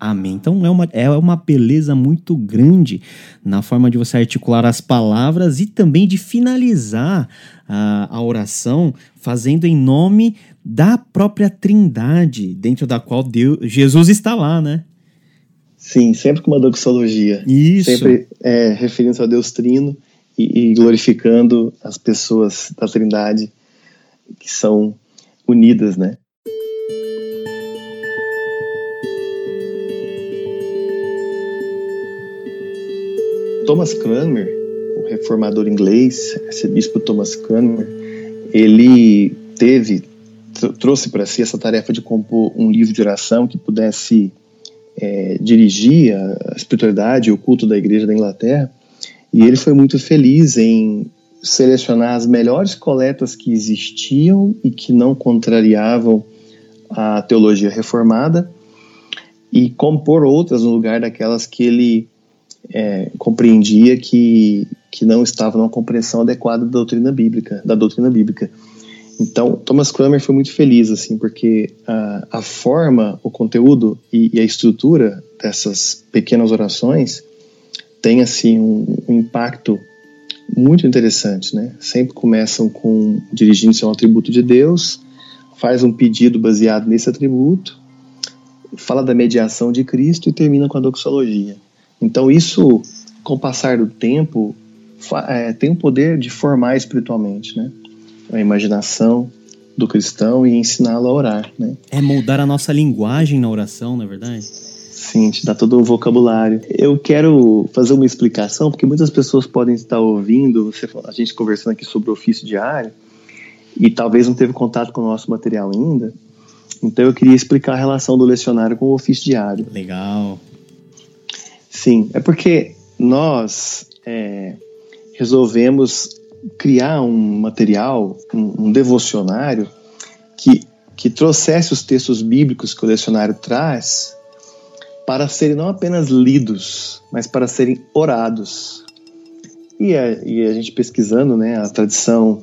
Amém. Então é uma beleza muito grande na forma de você articular as palavras e também de finalizar a oração fazendo em nome da própria Trindade, dentro da qual Deus, Jesus está lá, né? Sim, sempre com uma doxologia. Isso. Sempre referindo-se ao Deus trino e glorificando as pessoas da Trindade que são unidas, né? Thomas Cranmer, o reformador inglês, esse bispo Thomas Cranmer, ele trouxe para si essa tarefa de compor um livro de oração que pudesse dirigir a espiritualidade e o culto da Igreja da Inglaterra, e ele foi muito feliz em selecionar as melhores coletas que existiam e que não contrariavam a teologia reformada e compor outras no lugar daquelas que ele compreendia que não estavam numa compreensão adequada da doutrina bíblica. Então, Thomas Cranmer foi muito feliz, assim, porque a forma, o conteúdo e a estrutura dessas pequenas orações tem, assim, um impacto muito interessante, né? Sempre começam com dirigindo-se a um atributo de Deus, faz um pedido baseado nesse atributo, fala da mediação de Cristo e termina com a doxologia. Então isso, com o passar do tempo, tem o poder de formar espiritualmente, né? A imaginação do cristão e ensiná-lo a orar, né? É moldar a nossa linguagem na oração, não é verdade? Sim, te dá todo o vocabulário. Eu quero fazer uma explicação, porque muitas pessoas podem estar ouvindo a gente conversando aqui sobre o ofício diário e talvez não teve contato com o nosso material ainda. Então eu queria explicar a relação do lecionário com o ofício diário. Legal. Sim, é porque nós resolvemos criar um material, um devocionário que trouxesse os textos bíblicos que o lecionário traz para serem não apenas lidos, mas para serem orados. E a gente pesquisando, né, a tradição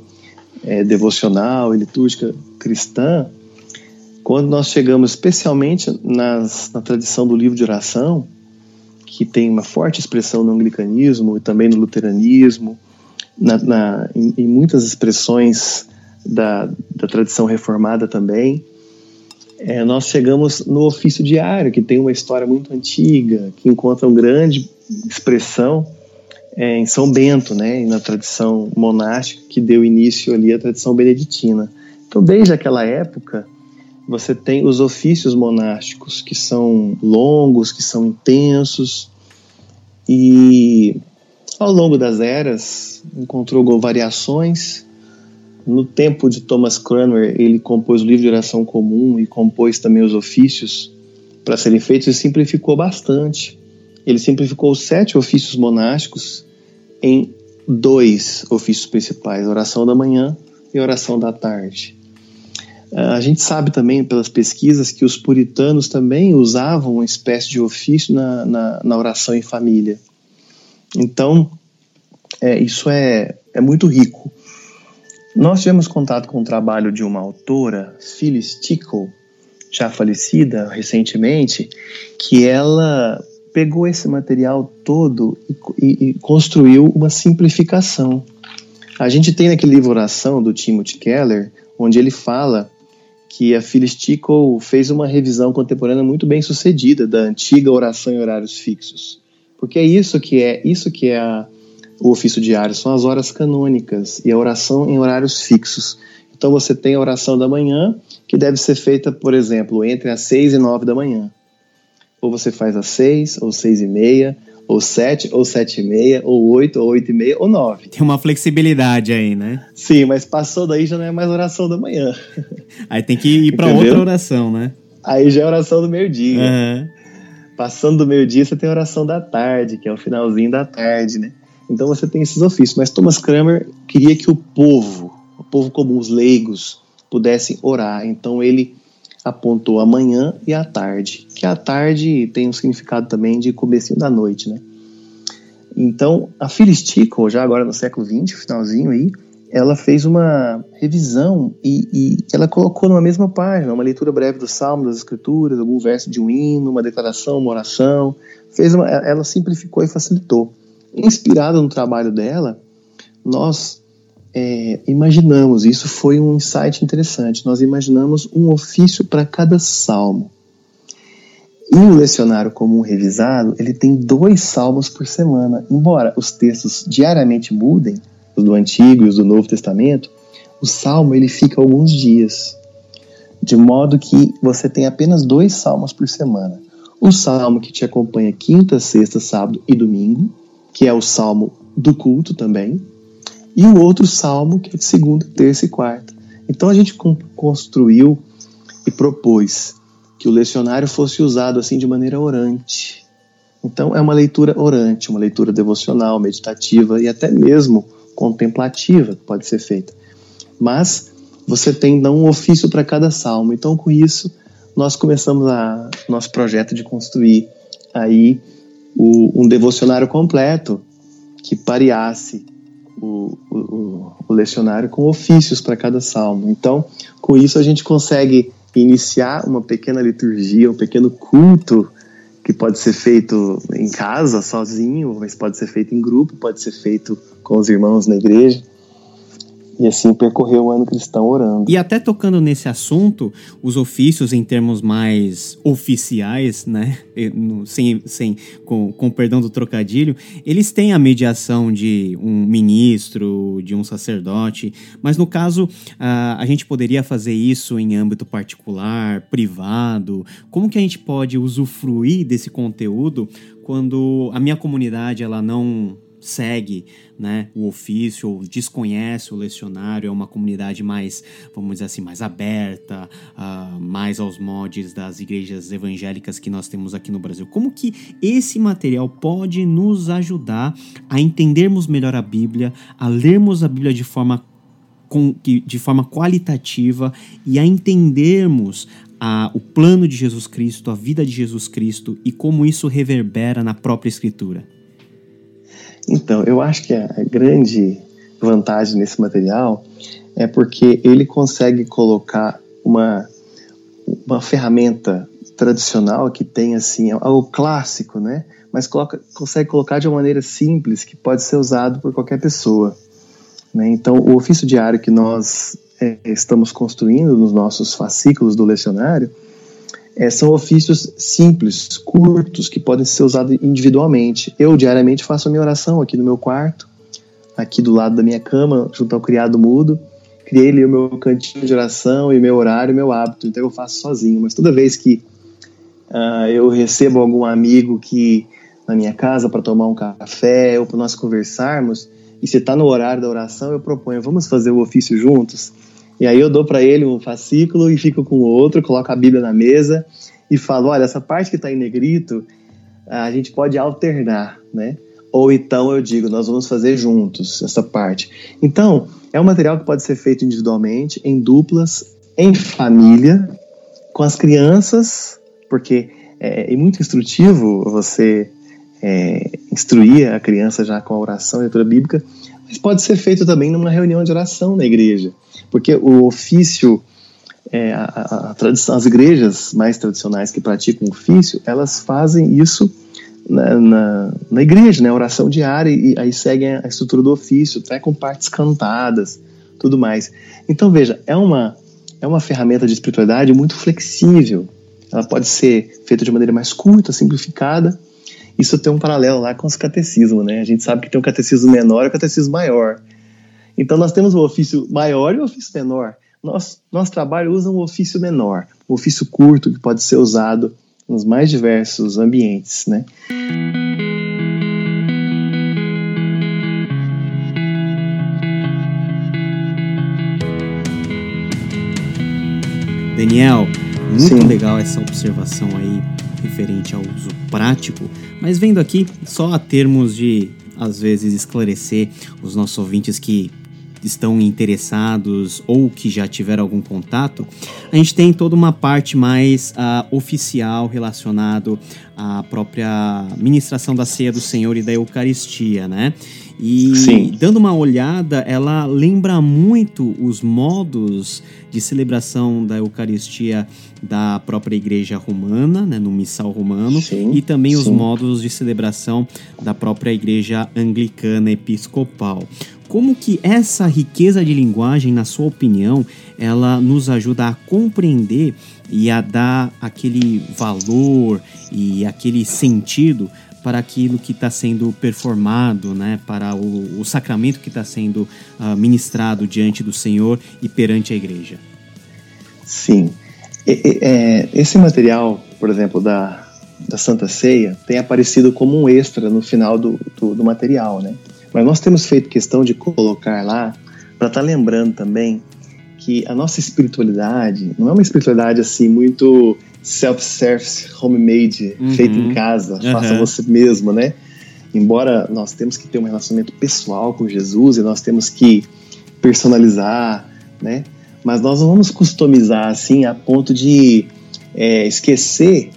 devocional e litúrgica cristã, quando nós chegamos especialmente na tradição do livro de oração, que tem uma forte expressão no anglicanismo e também no luteranismo, em muitas expressões da tradição reformada também, nós chegamos no ofício diário, que tem uma história muito antiga, que encontra uma grande expressão em São Bento, né, e na tradição monástica que deu início ali à tradição beneditina. Então, desde aquela época, você tem os ofícios monásticos, que são longos, que são intensos, e ao longo das eras encontrou variações. No tempo de Thomas Cranmer, ele compôs o livro de oração comum e compôs também os ofícios para serem feitos e simplificou bastante. Ele simplificou os 7 ofícios monásticos em 2 ofícios principais, a oração da manhã e a oração da tarde. A gente sabe também pelas pesquisas que os puritanos também usavam uma espécie de ofício na oração em família. Então, isso é muito rico. Nós tivemos contato com o trabalho de uma autora, Phyllis Tickle, já falecida recentemente, que ela pegou esse material todo e construiu uma simplificação. A gente tem naquele livro Oração, do Timothy Keller, onde ele fala que a Phyllis Tickle fez uma revisão contemporânea muito bem sucedida da antiga oração em horários fixos. Porque é isso que é o ofício diário, são as horas canônicas e a oração em horários fixos. Então você tem a oração da manhã, que deve ser feita, por exemplo, entre as 6 e 9 da manhã. Ou você faz às 6, ou 6 e meia, ou 7, ou 7 e meia, ou 8, ou 8 e meia, ou 9. Tem uma flexibilidade aí, né? Sim, mas passou daí já não é mais oração da manhã. Aí tem que ir para outra oração, né? Aí já é oração do meio-dia. Uhum. Passando do meio-dia, você tem a oração da tarde, que é o finalzinho da tarde, né? Então você tem esses ofícios. Mas Thomas Cranmer queria que o povo comum, os leigos, pudessem orar. Então ele apontou a manhã e a tarde, que a tarde tem um significado também de comecinho da noite, né? Então, a Phyllis Tickle, já agora no século XX, finalzinho aí, ela fez uma revisão e ela colocou numa mesma página uma leitura breve do Salmo, das Escrituras, algum verso de um hino, uma declaração, uma oração. Ela simplificou e facilitou. Inspirada no trabalho dela, nós imaginamos, isso foi um insight interessante, nós imaginamos um ofício para cada salmo. E o Lecionário Comum Revisado, ele tem 2 salmos por semana. Embora os textos diariamente mudem, os do Antigo e os do Novo Testamento, o salmo ele fica alguns dias, de modo que você tem apenas 2 salmos por semana. O salmo que te acompanha quinta, sexta, sábado e domingo, que é o salmo do culto também, e o outro salmo que é de segunda, terça e quarta. Então a gente construiu e propôs que o lecionário fosse usado assim de maneira orante. Então é uma leitura orante, uma leitura devocional, meditativa e até mesmo contemplativa pode ser feita. Mas você tem então um ofício para cada salmo. Então com isso nós começamos a nosso projeto de construir aí um devocionário completo que pareasse o lecionário com ofícios para cada salmo. Então, com isso a gente consegue iniciar uma pequena liturgia, um pequeno culto que pode ser feito em casa, sozinho, mas pode ser feito em grupo, pode ser feito com os irmãos na igreja. E assim percorrer o ano cristão orando. E até tocando nesse assunto, os ofícios em termos mais oficiais, né? Com perdão do trocadilho, eles têm a mediação de um ministro, de um sacerdote, mas no caso, a gente poderia fazer isso em âmbito particular, privado. Como que a gente pode usufruir desse conteúdo quando a minha comunidade ela não segue, né, o ofício ou desconhece o lecionário? É uma comunidade mais, vamos dizer assim, mais aberta, mais aos mods das igrejas evangélicas que nós temos aqui no Brasil. Como que esse material pode nos ajudar a entendermos melhor a Bíblia, a lermos a Bíblia de forma qualitativa e a entendermos o plano de Jesus Cristo, a vida de Jesus Cristo e como isso reverbera na própria Escritura? Então, eu acho que a grande vantagem nesse material é porque ele consegue colocar uma ferramenta tradicional que tem, assim, algo clássico, né? Mas consegue colocar de uma maneira simples que pode ser usado por qualquer pessoa, né? Então, o ofício diário que nós estamos construindo nos nossos fascículos do lecionário são ofícios simples, curtos, que podem ser usados individualmente. Eu diariamente faço a minha oração aqui no meu quarto, aqui do lado da minha cama, junto ao criado mudo. Criei ali o meu cantinho de oração e meu horário, meu hábito, então eu faço sozinho. Mas toda vez que eu recebo algum amigo que na minha casa para tomar um café ou para nós conversarmos, e se está no horário da oração, eu proponho, vamos fazer o ofício juntos? E aí eu dou para ele um fascículo e fico com o outro, coloco a Bíblia na mesa e falo, olha, essa parte que está em negrito, a gente pode alternar, né? Ou então eu digo, nós vamos fazer juntos essa parte. Então, é um material que pode ser feito individualmente, em duplas, em família, com as crianças, porque é muito instrutivo você instruir a criança já com a oração, a leitura bíblica, mas pode ser feito também numa reunião de oração na igreja. Porque o ofício, as igrejas mais tradicionais que praticam o ofício, elas fazem isso na igreja, né? Oração diária, e aí seguem a estrutura do ofício, até com partes cantadas, tudo mais. Então, veja, é uma ferramenta de espiritualidade muito flexível. Ela pode ser feita de maneira mais curta, simplificada. Isso tem um paralelo lá com os catecismos, né? A gente sabe que tem um catecismo menor e um catecismo maior. Então, nós temos um ofício maior e um ofício menor. Nosso trabalho usa um ofício menor, um ofício curto que pode ser usado nos mais diversos ambientes, né? Daniel, muito legal essa observação aí referente ao uso prático, mas vendo aqui só a termos de, às vezes, esclarecer os nossos ouvintes que estão interessados ou que já tiveram algum contato, a gente tem toda uma parte mais oficial relacionado à própria ministração da ceia do Senhor e da Eucaristia, né? E dando uma olhada, ela lembra muito os modos de celebração da Eucaristia da própria Igreja Romana, né, no Missal Romano, e também os modos de celebração da própria Igreja Anglicana Episcopal. Como que essa riqueza de linguagem, na sua opinião, ela nos ajuda a compreender e a dar aquele valor e aquele sentido para aquilo que está sendo performado, né? Para o sacramento que está sendo ministrado diante do Senhor e perante a igreja? Sim. Esse material, por exemplo, da Santa Ceia, tem aparecido como um extra no final do material, né? Mas nós temos feito questão de colocar lá para estar lembrando também que a nossa espiritualidade não é uma espiritualidade assim muito self-service, homemade, feita em casa, faça você mesmo, né? Embora nós temos que ter um relacionamento pessoal com Jesus e nós temos que personalizar, né? Mas nós não vamos customizar assim a ponto de esquecer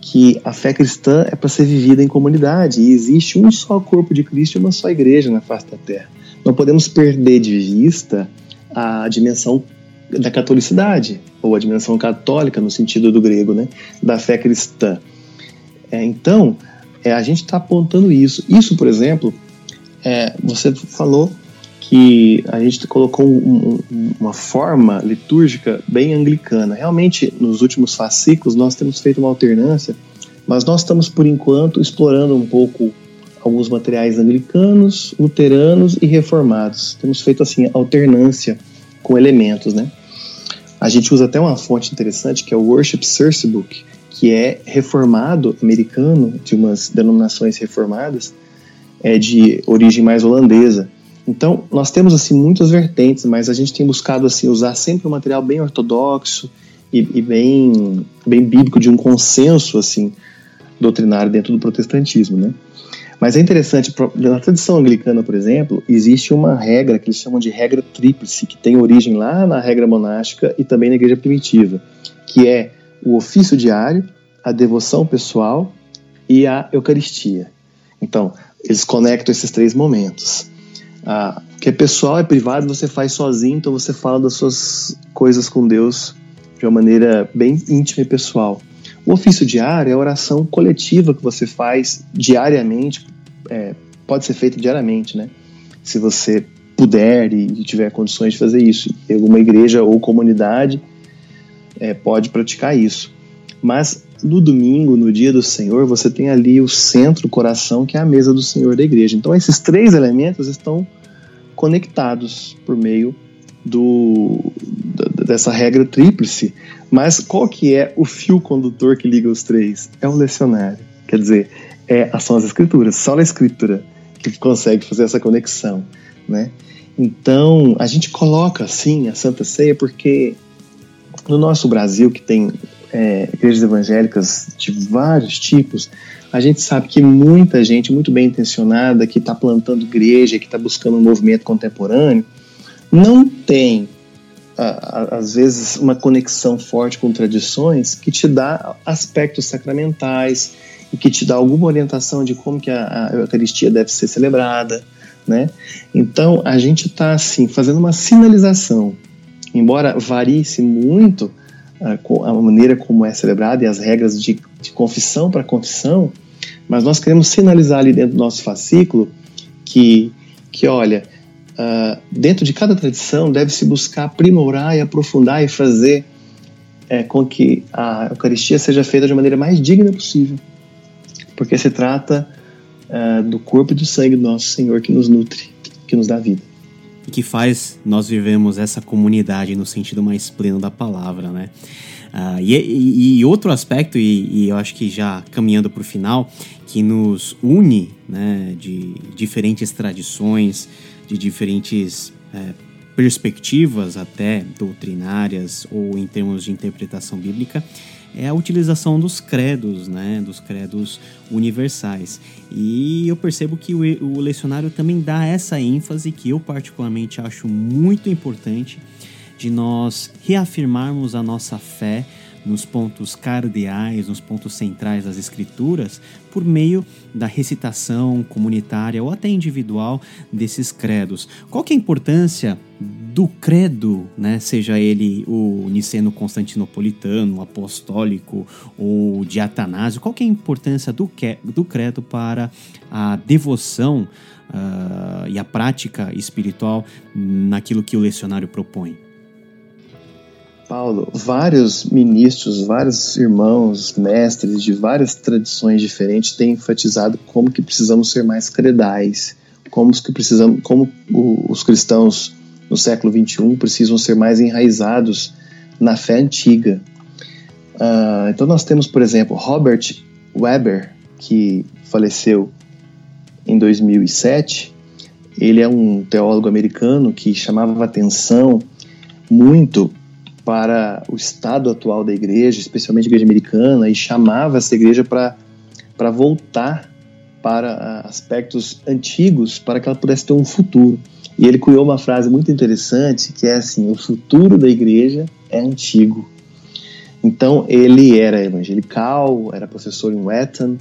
que a fé cristã é para ser vivida em comunidade e existe um só corpo de Cristo e uma só igreja na face da terra. Não podemos perder de vista a dimensão da catolicidade, ou a dimensão católica no sentido do grego, né, da fé cristã. Então, a gente está apontando isso. Isso, por exemplo, você falou que a gente colocou uma forma litúrgica bem anglicana. Realmente, nos últimos fascículos, nós temos feito uma alternância, mas nós estamos, por enquanto, explorando um pouco alguns materiais anglicanos, luteranos e reformados. Temos feito, assim, alternância com elementos, né? A gente usa até uma fonte interessante, que é o Worship Source Book, que é reformado americano, de umas denominações reformadas, de origem mais holandesa. Então, nós temos assim muitas vertentes, mas a gente tem buscado assim usar sempre um material bem ortodoxo e bem bíblico, de um consenso assim doutrinário dentro do protestantismo, né? Mas é interessante, na tradição anglicana, por exemplo, existe uma regra que eles chamam de regra tríplice, que tem origem lá na regra monástica e também na igreja primitiva, que é o ofício diário, a devoção pessoal e a Eucaristia. Então, eles conectam esses três momentos. O que é pessoal é privado, você faz sozinho, então você fala das suas coisas com Deus de uma maneira bem íntima e pessoal. O ofício diário é a oração coletiva que você faz diariamente, pode ser feita diariamente, né? Se você puder e tiver condições de fazer isso. Alguma igreja ou comunidade pode praticar isso. Mas no domingo, no dia do Senhor, você tem ali o centro, o coração, que é a mesa do Senhor da igreja. Então, esses três elementos estão conectados por meio dessa regra tríplice. Mas qual que é o fio condutor que liga os três? É o lecionário. Quer dizer, são as escrituras, só a escritura que consegue fazer essa conexão, né? Então, a gente coloca, assim, a Santa Ceia porque no nosso Brasil, que tem igrejas evangélicas de vários tipos, a gente sabe que muita gente muito bem intencionada, que está plantando igreja, que está buscando um movimento contemporâneo, não tem, às vezes, uma conexão forte com tradições que te dá aspectos sacramentais e que te dá alguma orientação de como que a Eucaristia deve ser celebrada, né? Então, a gente está, assim, fazendo uma sinalização. Embora varie-se muito a maneira como é celebrada e as regras de confissão para confissão, Mas nós queremos sinalizar ali dentro do nosso fascículo que olha, dentro de cada tradição deve-se buscar aprimorar e aprofundar e fazer com que a Eucaristia seja feita de maneira mais digna possível. Porque se trata do corpo e do sangue do nosso Senhor que nos nutre, que nos dá vida. E que faz nós vivemos essa comunidade no sentido mais pleno da palavra, né? E outro aspecto, e eu acho que já caminhando para o final, que nos une, né, de diferentes tradições, de diferentes perspectivas até doutrinárias ou em termos de interpretação bíblica, é a utilização dos credos, né, dos credos universais. E eu percebo que o lecionário também dá essa ênfase que eu particularmente acho muito importante, de nós reafirmarmos a nossa fé nos pontos cardeais, nos pontos centrais das Escrituras, por meio da recitação comunitária ou até individual desses credos. Qual que é a importância do credo, né? Seja ele o niceno-constantinopolitano, apostólico ou diatanásio, qual que é a importância do credo para a devoção e a prática espiritual naquilo que o lecionário propõe? Paulo, vários ministros, vários irmãos, mestres de várias tradições diferentes têm enfatizado como que precisamos ser mais credais, como os cristãos no século XXI precisam ser mais enraizados na fé antiga. Então nós temos, por exemplo, Robert Webber, que faleceu em 2007. Ele é um teólogo americano que chamava atenção muito para o estado atual da igreja, especialmente a igreja americana, e chamava essa igreja para voltar para aspectos antigos, para que ela pudesse ter um futuro. E ele criou uma frase muito interessante, que é assim: o futuro da igreja é antigo. Então, ele era evangelical, era professor em Wheaton,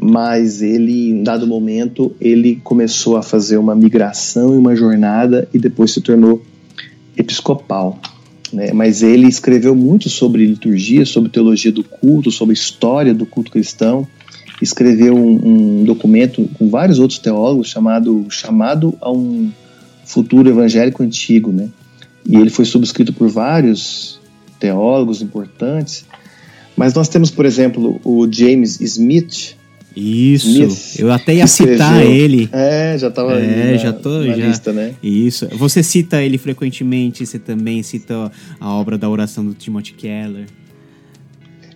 mas ele, em dado momento, ele começou a fazer uma migração e uma jornada, e depois se tornou episcopal. Mas ele escreveu muito sobre liturgia, sobre teologia do culto, sobre história do culto cristão. Escreveu um documento com vários outros teólogos chamado a um futuro evangélico antigo, né? E ele foi subscrito por vários teólogos importantes. Mas nós temos, por exemplo, o James Smith. Isso, eu até ia citar ele. Já estava na lista, né? Isso, você cita ele frequentemente, você também cita a obra da oração do Timothy Keller.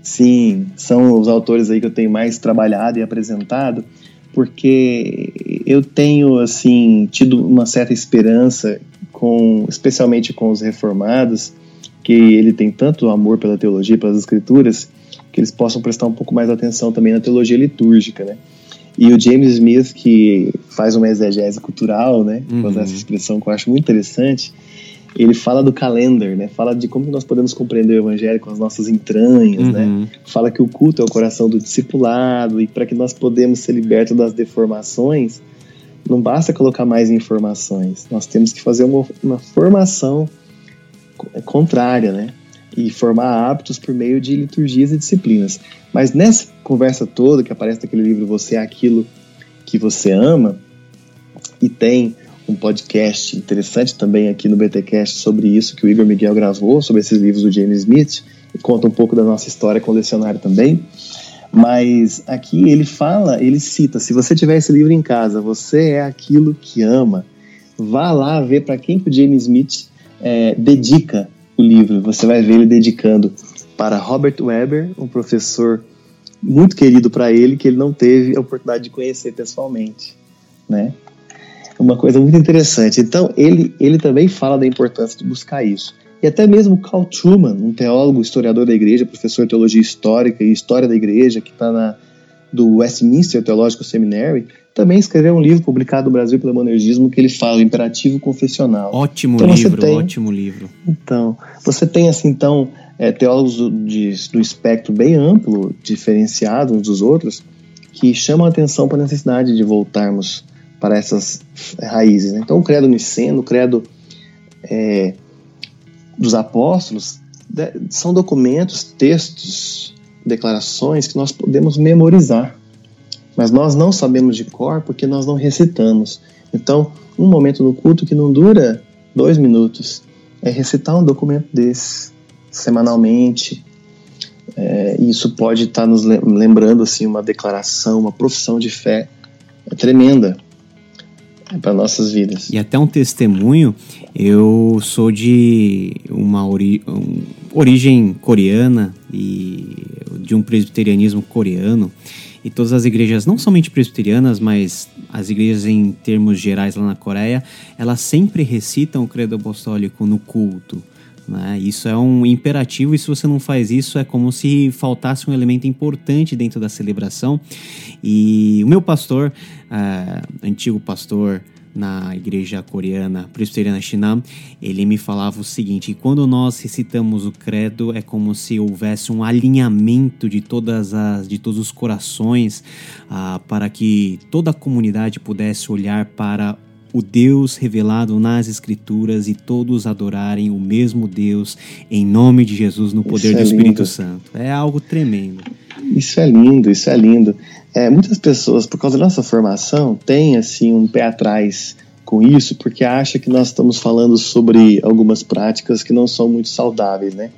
Sim, são os autores aí que eu tenho mais trabalhado e apresentado, porque eu tenho, assim, tido uma certa esperança, especialmente com os reformados, que ele tem tanto amor pela teologia, pelas escrituras, que eles possam prestar um pouco mais atenção também na teologia litúrgica, né? E o James Smith, que faz uma exegese cultural, né? Usa essa expressão que eu acho muito interessante. Ele fala do calendar, né? Fala de como nós podemos compreender o evangelho com as nossas entranhas, né? Fala que o culto é o coração do discipulado, e para que nós podemos ser libertos das deformações, não basta colocar mais informações. Nós temos que fazer uma formação contrária, né? E formar hábitos por meio de liturgias e disciplinas. Mas nessa conversa toda que aparece naquele livro Você é Aquilo que Você Ama, e tem um podcast interessante também aqui no BTCast sobre isso, que o Igor Miguel gravou, sobre esses livros do James Smith, e conta um pouco da nossa história com o lecionário também. Mas aqui ele cita: se você tiver esse livro em casa, Você é Aquilo que Ama, vá lá ver para quem que o James Smith dedica o livro. Você vai ver ele dedicando para Robert Webber, um professor muito querido para ele, que ele não teve a oportunidade de conhecer pessoalmente, né? Uma coisa muito interessante. Então, ele também fala da importância de buscar isso. E até mesmo Carl Truman, um teólogo, historiador da igreja, professor de teologia histórica e história da igreja, que está do Westminster Theological Seminary, também escreveu um livro publicado no Brasil pelo Monergismo, que ele fala o imperativo confessional. Ótimo livro. Então, você tem, assim, teólogos do espectro bem amplo, diferenciado uns dos outros, que chamam a atenção para a necessidade de voltarmos para essas raízes, né? Então, o credo niceno, o credo dos apóstolos, são documentos, textos, declarações que nós podemos memorizar. Mas nós não sabemos de cor porque nós não recitamos. Então, um momento do culto que não dura 2 minutos é recitar um documento desse semanalmente. Isso pode estar nos lembrando assim, uma declaração, uma profissão de fé tremenda para nossas vidas. E até um testemunho, eu sou de uma origem coreana e de um presbiterianismo coreano, e todas as igrejas, não somente presbiterianas, mas as igrejas em termos gerais lá na Coreia, elas sempre recitam o credo apostólico no culto, né? Isso é um imperativo, e se você não faz isso é como se faltasse um elemento importante dentro da celebração. E o meu pastor, antigo pastor na igreja coreana presbiteriana Shinam, ele me falava o seguinte: quando nós recitamos o credo é como se houvesse um alinhamento de todos os corações, para que toda a comunidade pudesse olhar para o Deus revelado nas Escrituras e todos adorarem o mesmo Deus em nome de Jesus no poder do Espírito Santo. É algo tremendo. Isso é lindo, isso é lindo. Muitas pessoas, por causa da nossa formação, têm assim, um pé atrás com isso, porque acham que nós estamos falando sobre algumas práticas que não são muito saudáveis, né?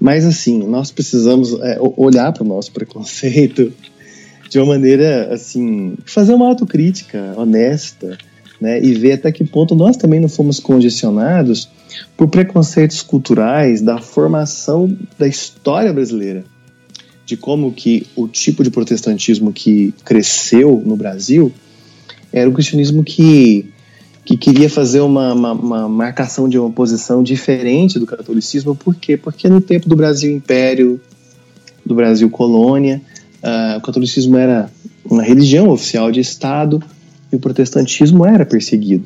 Mas assim, nós precisamos olhar para o nosso preconceito de uma maneira assim, fazer uma autocrítica honesta, né, e ver até que ponto nós também não fomos condicionados por preconceitos culturais da formação da história brasileira, de como que o tipo de protestantismo que cresceu no Brasil era o cristianismo que queria fazer uma marcação de uma posição diferente do catolicismo. Por quê? Porque no tempo do Brasil Império, do Brasil Colônia, o catolicismo era uma religião oficial de Estado, e o protestantismo era perseguido.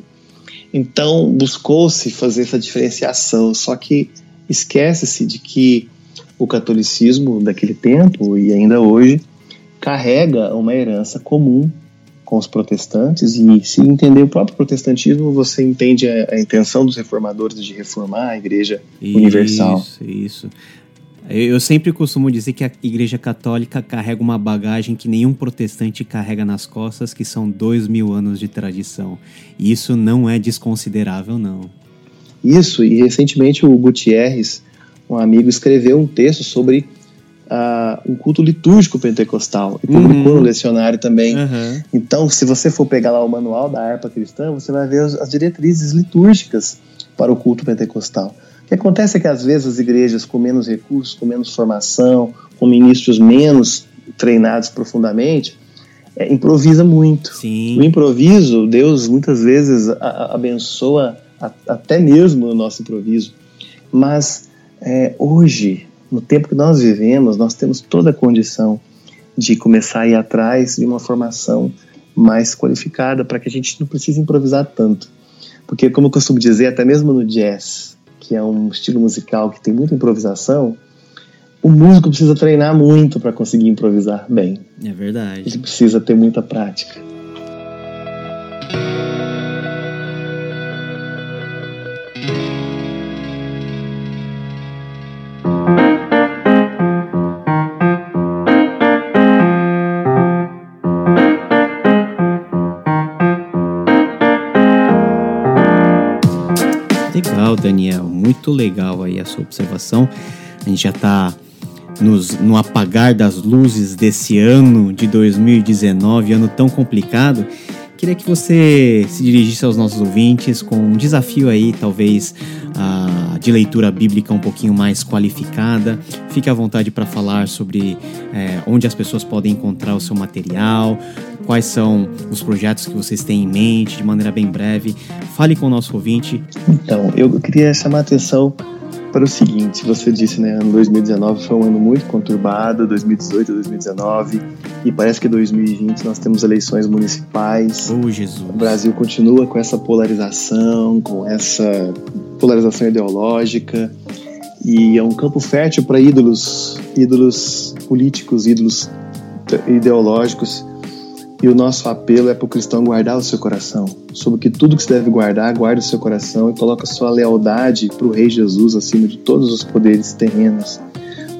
Então buscou-se fazer essa diferenciação, só que esquece-se de que o catolicismo daquele tempo e ainda hoje carrega uma herança comum com os protestantes. E se entender o próprio protestantismo, você entende a intenção dos reformadores de reformar a Igreja Universal. Isso. Eu sempre costumo dizer que a Igreja Católica carrega uma bagagem que nenhum protestante carrega nas costas, que são 2000 anos de tradição. E isso não é desconsiderável, não. Isso, e recentemente o Gutierrez, um amigo, escreveu um texto sobre um culto litúrgico pentecostal, e publicou no Lecionário também. Então, se você for pegar lá o manual da harpa cristã, você vai ver as diretrizes litúrgicas para o culto pentecostal. O que acontece é que às vezes as igrejas com menos recursos, com menos formação, com ministros menos treinados profundamente, improvisa muito. Sim. O improviso, Deus muitas vezes abençoa até mesmo o nosso improviso. Mas hoje, no tempo que nós vivemos, nós temos toda a condição de começar a ir atrás de uma formação mais qualificada para que a gente não precise improvisar tanto. Porque, como eu costumo dizer, até mesmo no jazz, que é um estilo musical que tem muita improvisação, o músico precisa treinar muito para conseguir improvisar bem. É verdade. Ele precisa ter muita prática. Daniel, muito legal aí a sua observação. A gente já está no apagar das luzes desse ano de 2019, ano tão complicado. Queria que você se dirigisse aos nossos ouvintes com um desafio aí, talvez, de leitura bíblica um pouquinho mais qualificada. Fique à vontade para falar sobre onde as pessoas podem encontrar o seu material, quais são os projetos que vocês têm em mente, de maneira bem breve. Fale com o nosso ouvinte. Então, eu queria chamar a atenção para o seguinte: você disse, né, ano 2019 foi um ano muito conturbado, 2018 a 2019, e parece que 2020 nós temos eleições municipais. Oh, Jesus. O Brasil continua com essa polarização, ideológica, e é um campo fértil para ídolos políticos, ídolos ideológicos. E o nosso apelo é para o cristão guardar o seu coração. Sobre que tudo que se deve guardar, guarda o seu coração e coloca sua lealdade para o Rei Jesus acima de todos os poderes terrenos.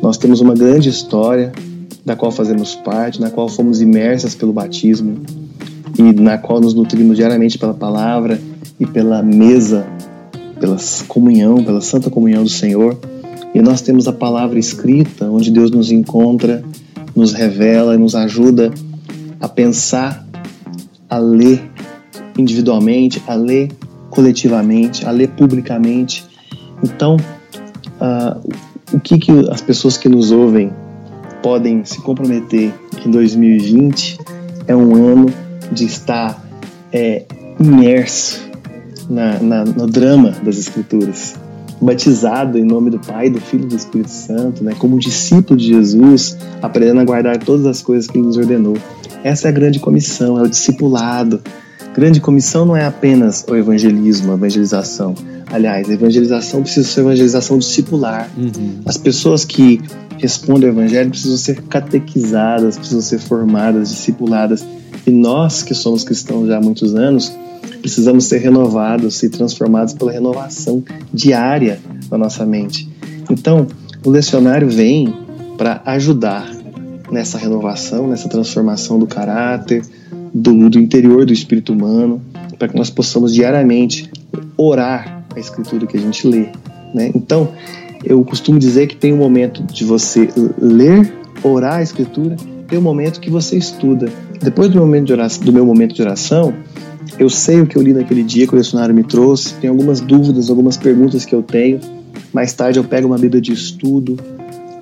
Nós temos uma grande história da qual fazemos parte, na qual fomos imersas pelo batismo e na qual nos nutrimos diariamente pela palavra e pela mesa, pela comunhão, pela santa comunhão do Senhor. E nós temos a palavra escrita, onde Deus nos encontra, nos revela e nos ajuda a pensar, a ler individualmente, a ler coletivamente, a ler publicamente. Então, o que as pessoas que nos ouvem podem se comprometer que 2020 é um ano de estar imerso no drama das Escrituras, batizado em nome do Pai, do Filho e do Espírito Santo, né, como discípulo de Jesus, aprendendo a guardar todas as coisas que ele nos ordenou. Essa é a grande comissão, é o discipulado. Grande comissão não é apenas o evangelismo, a evangelização. Aliás, a evangelização precisa ser evangelização discipular. Uhum. As pessoas que respondem ao evangelho precisam ser catequizadas, precisam ser formadas, discipuladas. E nós, que somos cristãos já há muitos anos, precisamos ser renovados e transformados pela renovação diária da nossa mente. Então, o lecionário vem para ajudar nessa renovação, nessa transformação do caráter, do interior do espírito humano, para que nós possamos diariamente orar a escritura que a gente lê, né? Então, eu costumo dizer que tem um momento de você ler, orar a escritura, tem um momento que você estuda. Depois do meu momento de oração, eu sei o que eu li naquele dia que o lecionário me trouxe, tem algumas dúvidas, algumas perguntas que eu tenho. Mais tarde eu pego uma Bíblia de estudo.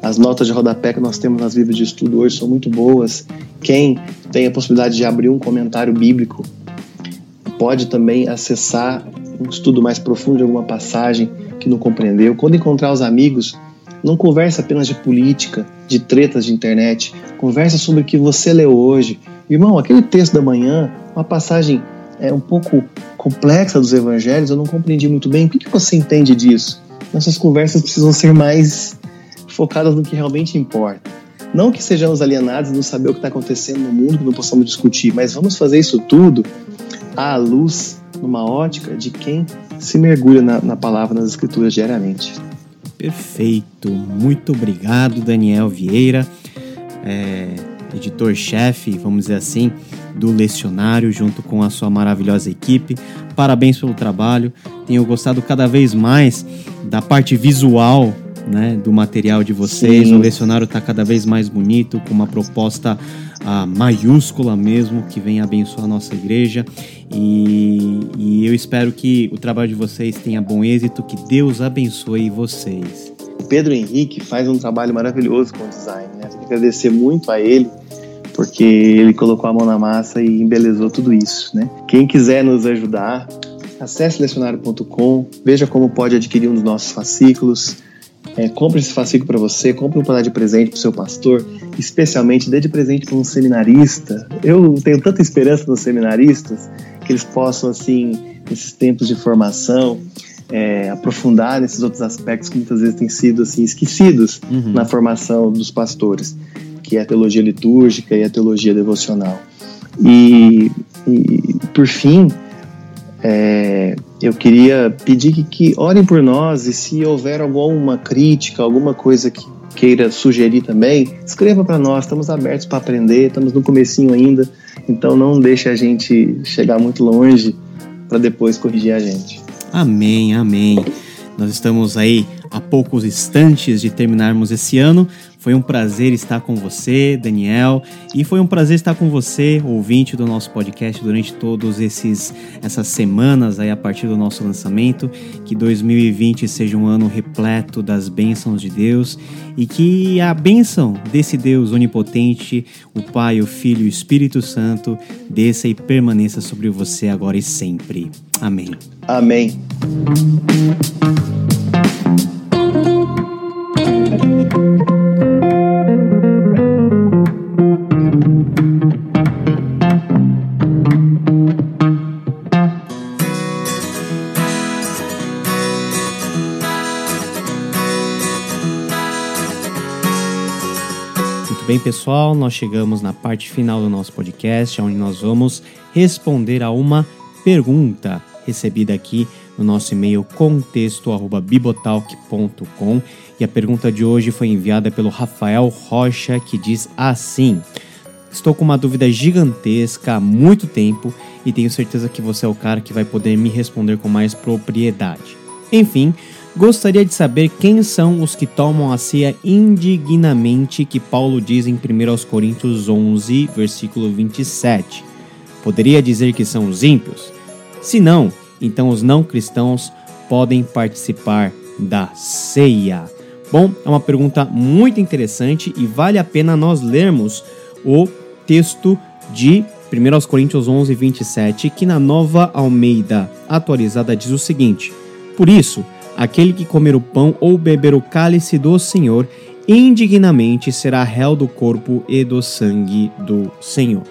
As notas de rodapé que nós temos nas Bíblias de estudo hoje são muito boas. Quem tem a possibilidade de abrir um comentário bíblico pode também acessar um estudo mais profundo de alguma passagem que não compreendeu. Quando encontrar os amigos, não conversa apenas de política, de tretas de internet. Conversa sobre o que você leu hoje. Irmão, aquele texto da manhã, uma passagem um pouco complexa dos evangelhos, eu não compreendi muito bem. O que você entende disso? Nossas conversas precisam ser mais focadas no que realmente importa. Não que sejamos alienados e não saber o que está acontecendo no mundo, que não possamos discutir, mas vamos fazer isso tudo à luz, numa ótica de quem se mergulha na palavra, nas escrituras diariamente. Perfeito. Muito obrigado, Daniel Vieira, editor-chefe, vamos dizer assim, do Lecionário, junto com a sua maravilhosa equipe. Parabéns pelo trabalho. Tenho gostado cada vez mais da parte visual, né, do material de vocês. Sim. O lecionário está cada vez mais bonito, com uma proposta maiúscula mesmo, que vem abençoar a nossa igreja, e eu espero que o trabalho de vocês tenha bom êxito, que Deus abençoe vocês. Pedro Henrique faz um trabalho maravilhoso com o design, né? Tenho que agradecer muito a ele, porque ele colocou a mão na massa e embelezou tudo isso, né? Quem quiser nos ajudar, acesse lecionário.com, veja como pode adquirir um dos nossos fascículos. Compre esse fascículo para você, compre um pedaço de presente para o seu pastor, especialmente dê de presente para um seminarista. Eu tenho tanta esperança nos seminaristas, que eles possam, assim, nesses tempos de formação, aprofundar nesses outros aspectos que muitas vezes têm sido, assim, esquecidos na formação dos pastores, que é a teologia litúrgica e a teologia devocional. E por fim, eu queria pedir que orem por nós, e se houver alguma crítica, alguma coisa que queira sugerir também, escreva para nós. Estamos abertos para aprender, estamos no comecinho ainda, então não deixe a gente chegar muito longe para depois corrigir a gente. Amém, amém. Nós estamos aí a poucos instantes de terminarmos esse ano. Foi um prazer estar com você, Daniel, e foi um prazer estar com você, ouvinte do nosso podcast, durante todas essas semanas aí a partir do nosso lançamento. Que 2020 seja um ano repleto das bênçãos de Deus, e que a bênção desse Deus onipotente, o Pai, o Filho e o Espírito Santo, desça e permaneça sobre você agora e sempre. Amém. Amém. Bem, pessoal, nós chegamos na parte final do nosso podcast, onde nós vamos responder a uma pergunta. recebida aqui no nosso e-mail contexto@bibotalk.com. E a pergunta de hoje foi enviada pelo Rafael Rocha, que diz assim: estou com uma dúvida gigantesca há muito tempo e tenho certeza que você é o cara que vai poder me responder com mais propriedade. Enfim, gostaria de saber quem são os que tomam a ceia indignamente, que Paulo diz em 1 Coríntios 11, versículo 27. Poderia dizer que são os ímpios? Se não, então os não cristãos podem participar da ceia. Bom, é uma pergunta muito interessante e vale a pena nós lermos o texto de 1 Coríntios 11, 27, que na Nova Almeida Atualizada diz o seguinte: por isso, aquele que comer o pão ou beber o cálice do Senhor indignamente será réu do corpo e do sangue do Senhor.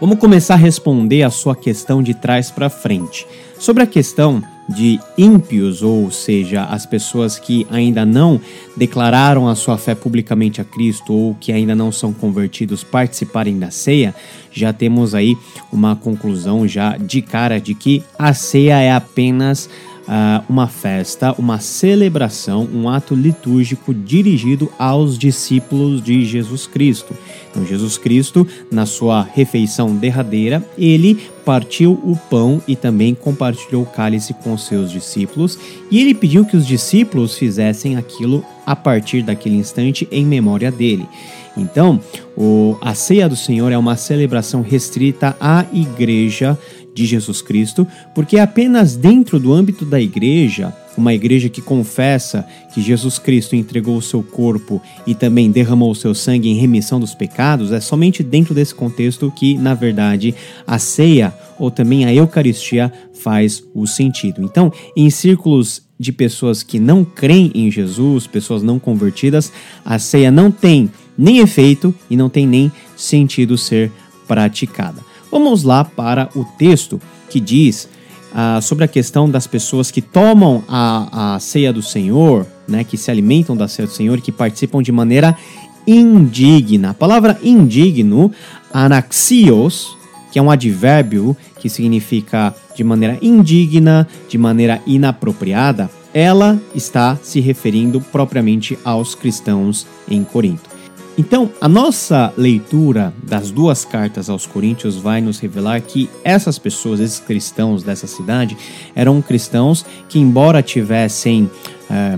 Vamos começar a responder a sua questão de trás para frente. Sobre a questão de ímpios, ou seja, as pessoas que ainda não declararam a sua fé publicamente a Cristo ou que ainda não são convertidos participarem da ceia, já temos aí uma conclusão já de cara de que a ceia é apenas uma festa, uma celebração, um ato litúrgico dirigido aos discípulos de Jesus Cristo. Então Jesus Cristo, na sua refeição derradeira, ele partiu o pão e também compartilhou o cálice com os seus discípulos, e ele pediu que os discípulos fizessem aquilo a partir daquele instante em memória dele. Então, a ceia do Senhor é uma celebração restrita à igreja de Jesus Cristo, porque apenas dentro do âmbito da igreja, uma igreja que confessa que Jesus Cristo entregou o seu corpo e também derramou o seu sangue em remissão dos pecados, é somente dentro desse contexto que, na verdade, a ceia ou também a Eucaristia faz o sentido. Então, em círculos de pessoas que não creem em Jesus, pessoas não convertidas, a ceia não tem nem efeito e não tem nem sentido ser praticada. Vamos lá para o texto que diz sobre a questão das pessoas que tomam a ceia do Senhor, né, que se alimentam da ceia do Senhor, que participam de maneira indigna. A palavra indigno, anaxios, que é um advérbio que significa de maneira indigna, de maneira inapropriada, ela está se referindo propriamente aos cristãos em Corinto. Então, a nossa leitura das duas cartas aos Coríntios vai nos revelar que essas pessoas, esses cristãos dessa cidade, eram cristãos que, embora tivessem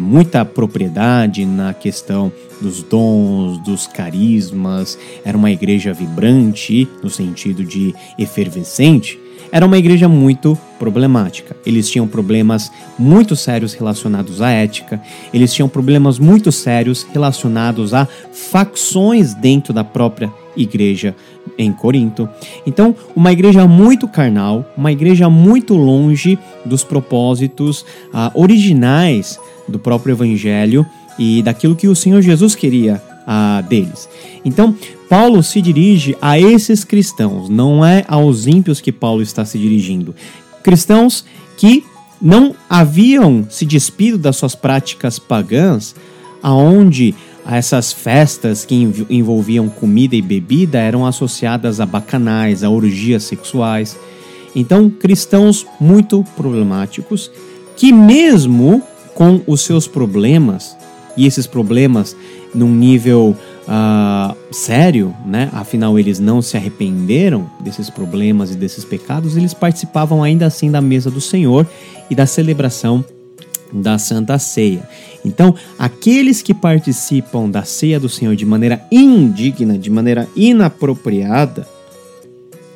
muita propriedade na questão dos dons, dos carismas, era uma igreja vibrante, no sentido de efervescente, era uma igreja muito problemática. Eles tinham problemas muito sérios relacionados à ética, eles tinham problemas muito sérios relacionados a facções dentro da própria igreja em Corinto. Então, uma igreja muito carnal, uma igreja muito longe dos propósitos originais do próprio evangelho e daquilo que o Senhor Jesus queria deles. Então, Paulo se dirige a esses cristãos, não é aos ímpios que Paulo está se dirigindo. Cristãos que não haviam se despido das suas práticas pagãs, aonde essas festas que envolviam comida e bebida eram associadas a bacanais, a orgias sexuais. Então, cristãos muito problemáticos que, mesmo com os seus problemas, e esses problemas num nível sério, né? Afinal, eles não se arrependeram desses problemas e desses pecados, eles participavam ainda assim da mesa do Senhor e da celebração da Santa Ceia. Então, aqueles que participam da Ceia do Senhor de maneira indigna, de maneira inapropriada,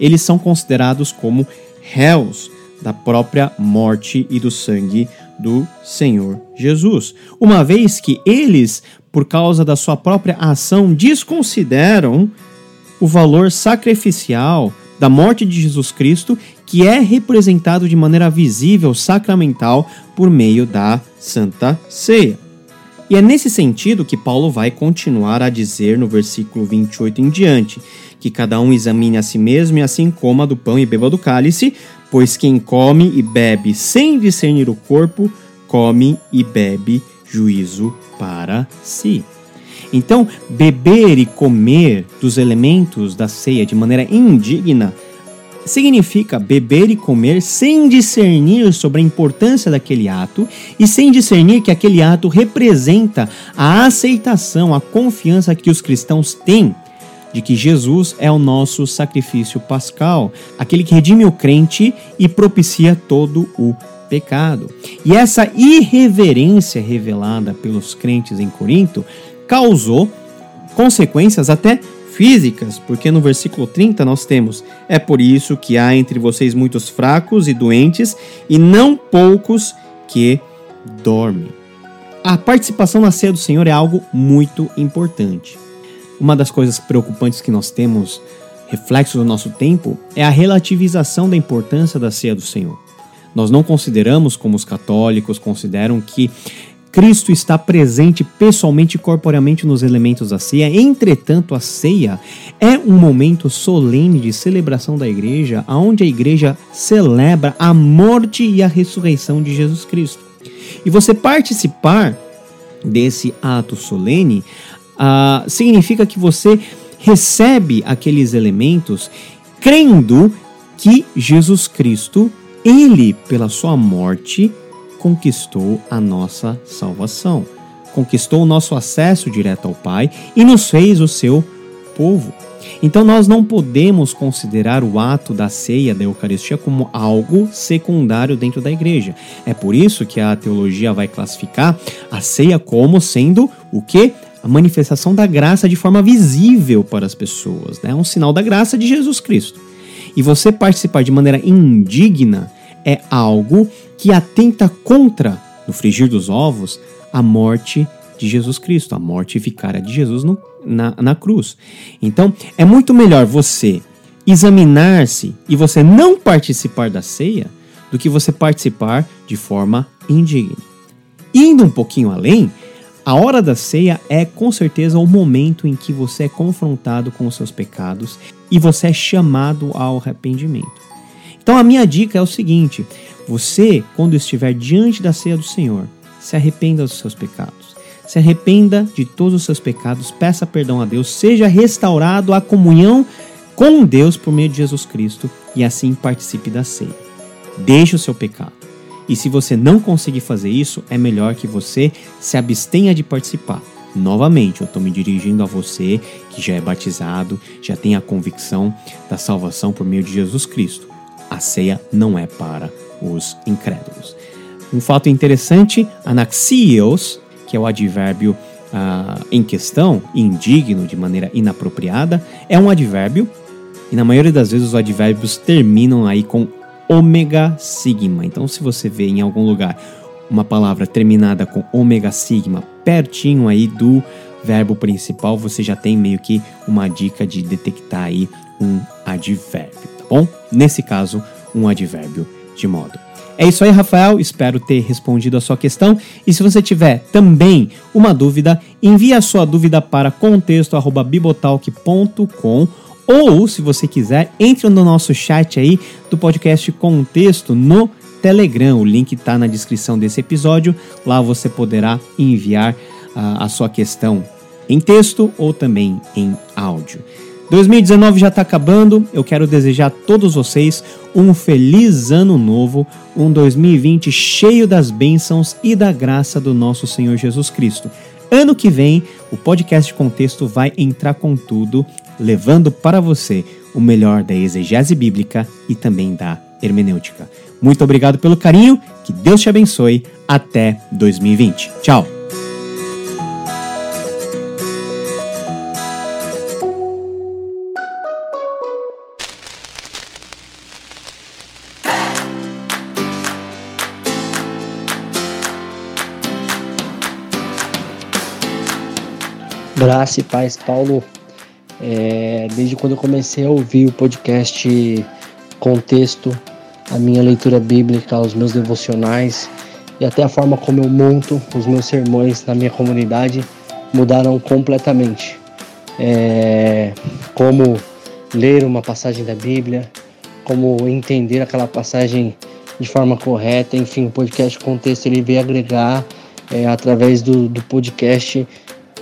eles são considerados como réus da própria morte e do sangue do Senhor Jesus, uma vez que eles, por causa da sua própria ação, desconsideram o valor sacrificial da morte de Jesus Cristo, que é representado de maneira visível, sacramental, por meio da Santa Ceia. E é nesse sentido que Paulo vai continuar a dizer no versículo 28 em diante, que cada um examine a si mesmo e assim coma do pão e beba do cálice, pois quem come e bebe sem discernir o corpo, come e bebe juízo para si. Então, beber e comer dos elementos da ceia de maneira indigna significa beber e comer sem discernir sobre a importância daquele ato e sem discernir que aquele ato representa a aceitação, a confiança que os cristãos têm de que Jesus é o nosso sacrifício pascal, aquele que redime o crente e propicia todo o pecado. E essa irreverência revelada pelos crentes em Corinto causou consequências até físicas, porque no versículo 30 nós temos: é por isso que há entre vocês muitos fracos e doentes, e não poucos que dormem. A participação na ceia do Senhor é algo muito importante. Uma das coisas preocupantes que nós temos, reflexo do nosso tempo, é a relativização da importância da ceia do Senhor. Nós não consideramos, como os católicos consideram, que Cristo está presente pessoalmente e corporeamente nos elementos da ceia. Entretanto, a ceia é um momento solene de celebração da igreja, onde a igreja celebra a morte e a ressurreição de Jesus Cristo. E você participar desse ato solene significa que você recebe aqueles elementos crendo que Jesus Cristo, ele, pela sua morte, conquistou a nossa salvação, conquistou o nosso acesso direto ao Pai e nos fez o seu povo. Então nós não podemos considerar o ato da ceia, da Eucaristia, como algo secundário dentro da igreja. É por isso que a teologia vai classificar a ceia como sendo o quê? A manifestação da graça de forma visível para as pessoas, né? Um sinal da graça de Jesus Cristo. E você participar de maneira indigna é algo que atenta contra, no frigir dos ovos, a morte de Jesus Cristo, a morte vicária de Jesus na cruz. Então, é muito melhor você examinar-se e você não participar da ceia do que você participar de forma indigna. Indo um pouquinho além, a hora da ceia é, com certeza, o momento em que você é confrontado com os seus pecados e você é chamado ao arrependimento. Então, a minha dica é o seguinte: você, quando estiver diante da ceia do Senhor, se arrependa dos seus pecados. Se arrependa de todos os seus pecados, peça perdão a Deus, seja restaurado à comunhão com Deus por meio de Jesus Cristo e assim participe da ceia. Deixe o seu pecado. E se você não conseguir fazer isso, é melhor que você se abstenha de participar. Novamente, eu estou me dirigindo a você que já é batizado, já tem a convicção da salvação por meio de Jesus Cristo. A ceia não é para os incrédulos. Um fato interessante, anaxios, que é o advérbio em questão, indigno, de maneira inapropriada, é um advérbio, e na maioria das vezes os advérbios terminam aí com ômega sigma. Então, se você vê em algum lugar uma palavra terminada com ômega sigma pertinho aí do verbo principal, você já tem meio que uma dica de detectar aí um advérbio, tá bom? Nesse caso, um advérbio de modo. É isso aí, Rafael. Espero ter respondido a sua questão. E se você tiver também uma dúvida, envie a sua dúvida para contexto@bibotalk.com. Ou, se você quiser, entre no nosso chat aí do podcast Contexto no Telegram. O link está na descrição desse episódio. Lá você poderá enviar a sua questão em texto ou também em áudio. 2019 já está acabando. Eu quero desejar a todos vocês um feliz ano novo, um 2020 cheio das bênçãos e da graça do nosso Senhor Jesus Cristo. Ano que vem, o podcast Contexto vai entrar com tudo, levando para você o melhor da exegese bíblica e também da hermenêutica. Muito obrigado pelo carinho, que Deus te abençoe, até 2020. Tchau! Graça e paz, Paulo. Desde quando eu comecei a ouvir o podcast Contexto, a minha leitura bíblica, os meus devocionais e até a forma como eu monto os meus sermões na minha comunidade mudaram completamente. Como ler uma passagem da Bíblia, como entender aquela passagem de forma correta, enfim, o podcast Contexto ele veio agregar através do podcast.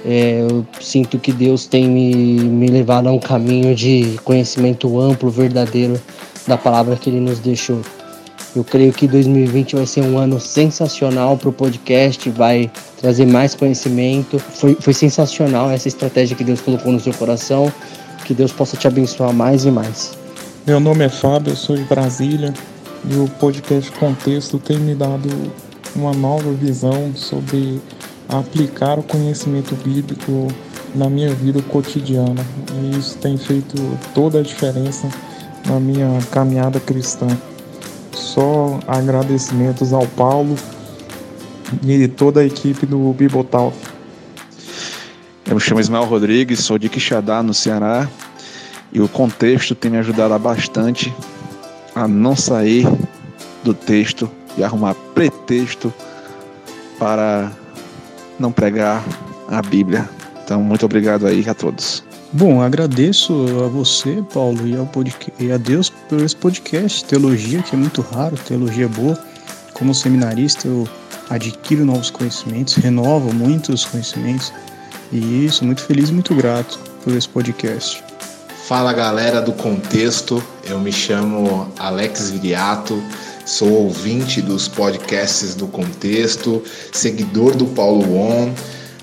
Eu sinto que Deus tem me levado a um caminho de conhecimento amplo, verdadeiro da palavra que ele nos deixou. Eu creio que 2020 vai ser um ano sensacional para o podcast, vai trazer mais conhecimento. Foi sensacional essa estratégia que Deus colocou no seu coração, que Deus possa te abençoar mais e mais. Meu nome é Fábio, eu sou de Brasília e o podcast Contexto tem me dado uma nova visão sobre aplicar o conhecimento bíblico na minha vida cotidiana. E isso tem feito toda a diferença na minha caminhada cristã. Só agradecimentos ao Paulo e toda a equipe do BíboTalk. Eu me chamo Ismael Rodrigues, sou de Quixadá, no Ceará, e o contexto tem me ajudado bastante a não sair do texto e arrumar pretexto para não pregar a Bíblia. Então, muito obrigado aí a todos. Bom, agradeço a você, Paulo, e a Deus por esse podcast, teologia, que é muito raro, teologia boa. Como seminarista, eu adquiro novos conhecimentos, renovo muitos conhecimentos, e sou muito feliz e muito grato por esse podcast. Fala, galera do Contexto, eu me chamo Alex Viriato, sou ouvinte dos podcasts do Contexto, seguidor do Paulo On.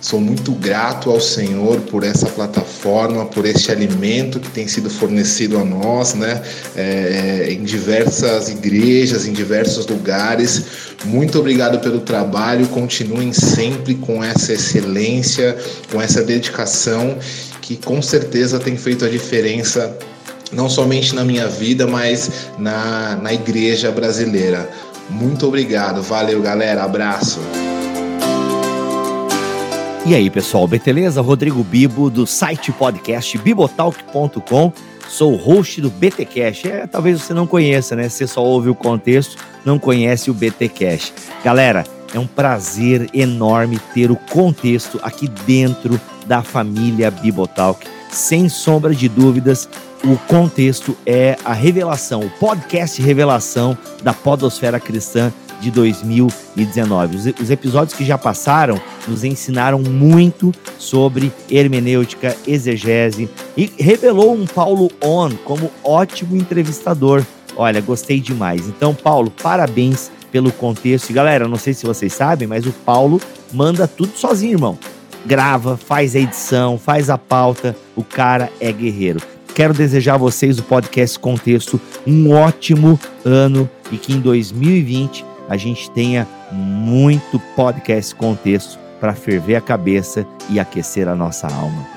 Sou muito grato ao Senhor por essa plataforma, por este alimento que tem sido fornecido a nós, né? Em diversas igrejas, em diversos lugares. Muito obrigado pelo trabalho. Continuem sempre com essa excelência, com essa dedicação, que com certeza tem feito a diferença, não somente na minha vida, mas na igreja brasileira. Muito obrigado. Valeu, galera. Abraço. E aí, pessoal, beleza? Rodrigo Bibo, do site podcast BíboTalk.com. Sou o host do BTCast. Talvez você não conheça, né? Você só ouve o Contexto, não conhece o BTCast. Galera, é um prazer enorme ter o Contexto aqui dentro da família BíboTalk. Sem sombra de dúvidas, o Contexto é a revelação, o podcast revelação da podosfera cristã de 2019. Os episódios que já passaram nos ensinaram muito sobre hermenêutica, exegese, e revelou um Paulo On como ótimo entrevistador. Olha, gostei demais. Então, Paulo, parabéns pelo Contexto. E, galera, não sei se vocês sabem, mas o Paulo manda tudo sozinho, irmão. Grava, faz a edição, faz a pauta. O cara é guerreiro. Quero desejar a vocês, o podcast Contexto, um ótimo ano e que em 2020 a gente tenha muito podcast Contexto para ferver a cabeça e aquecer a nossa alma.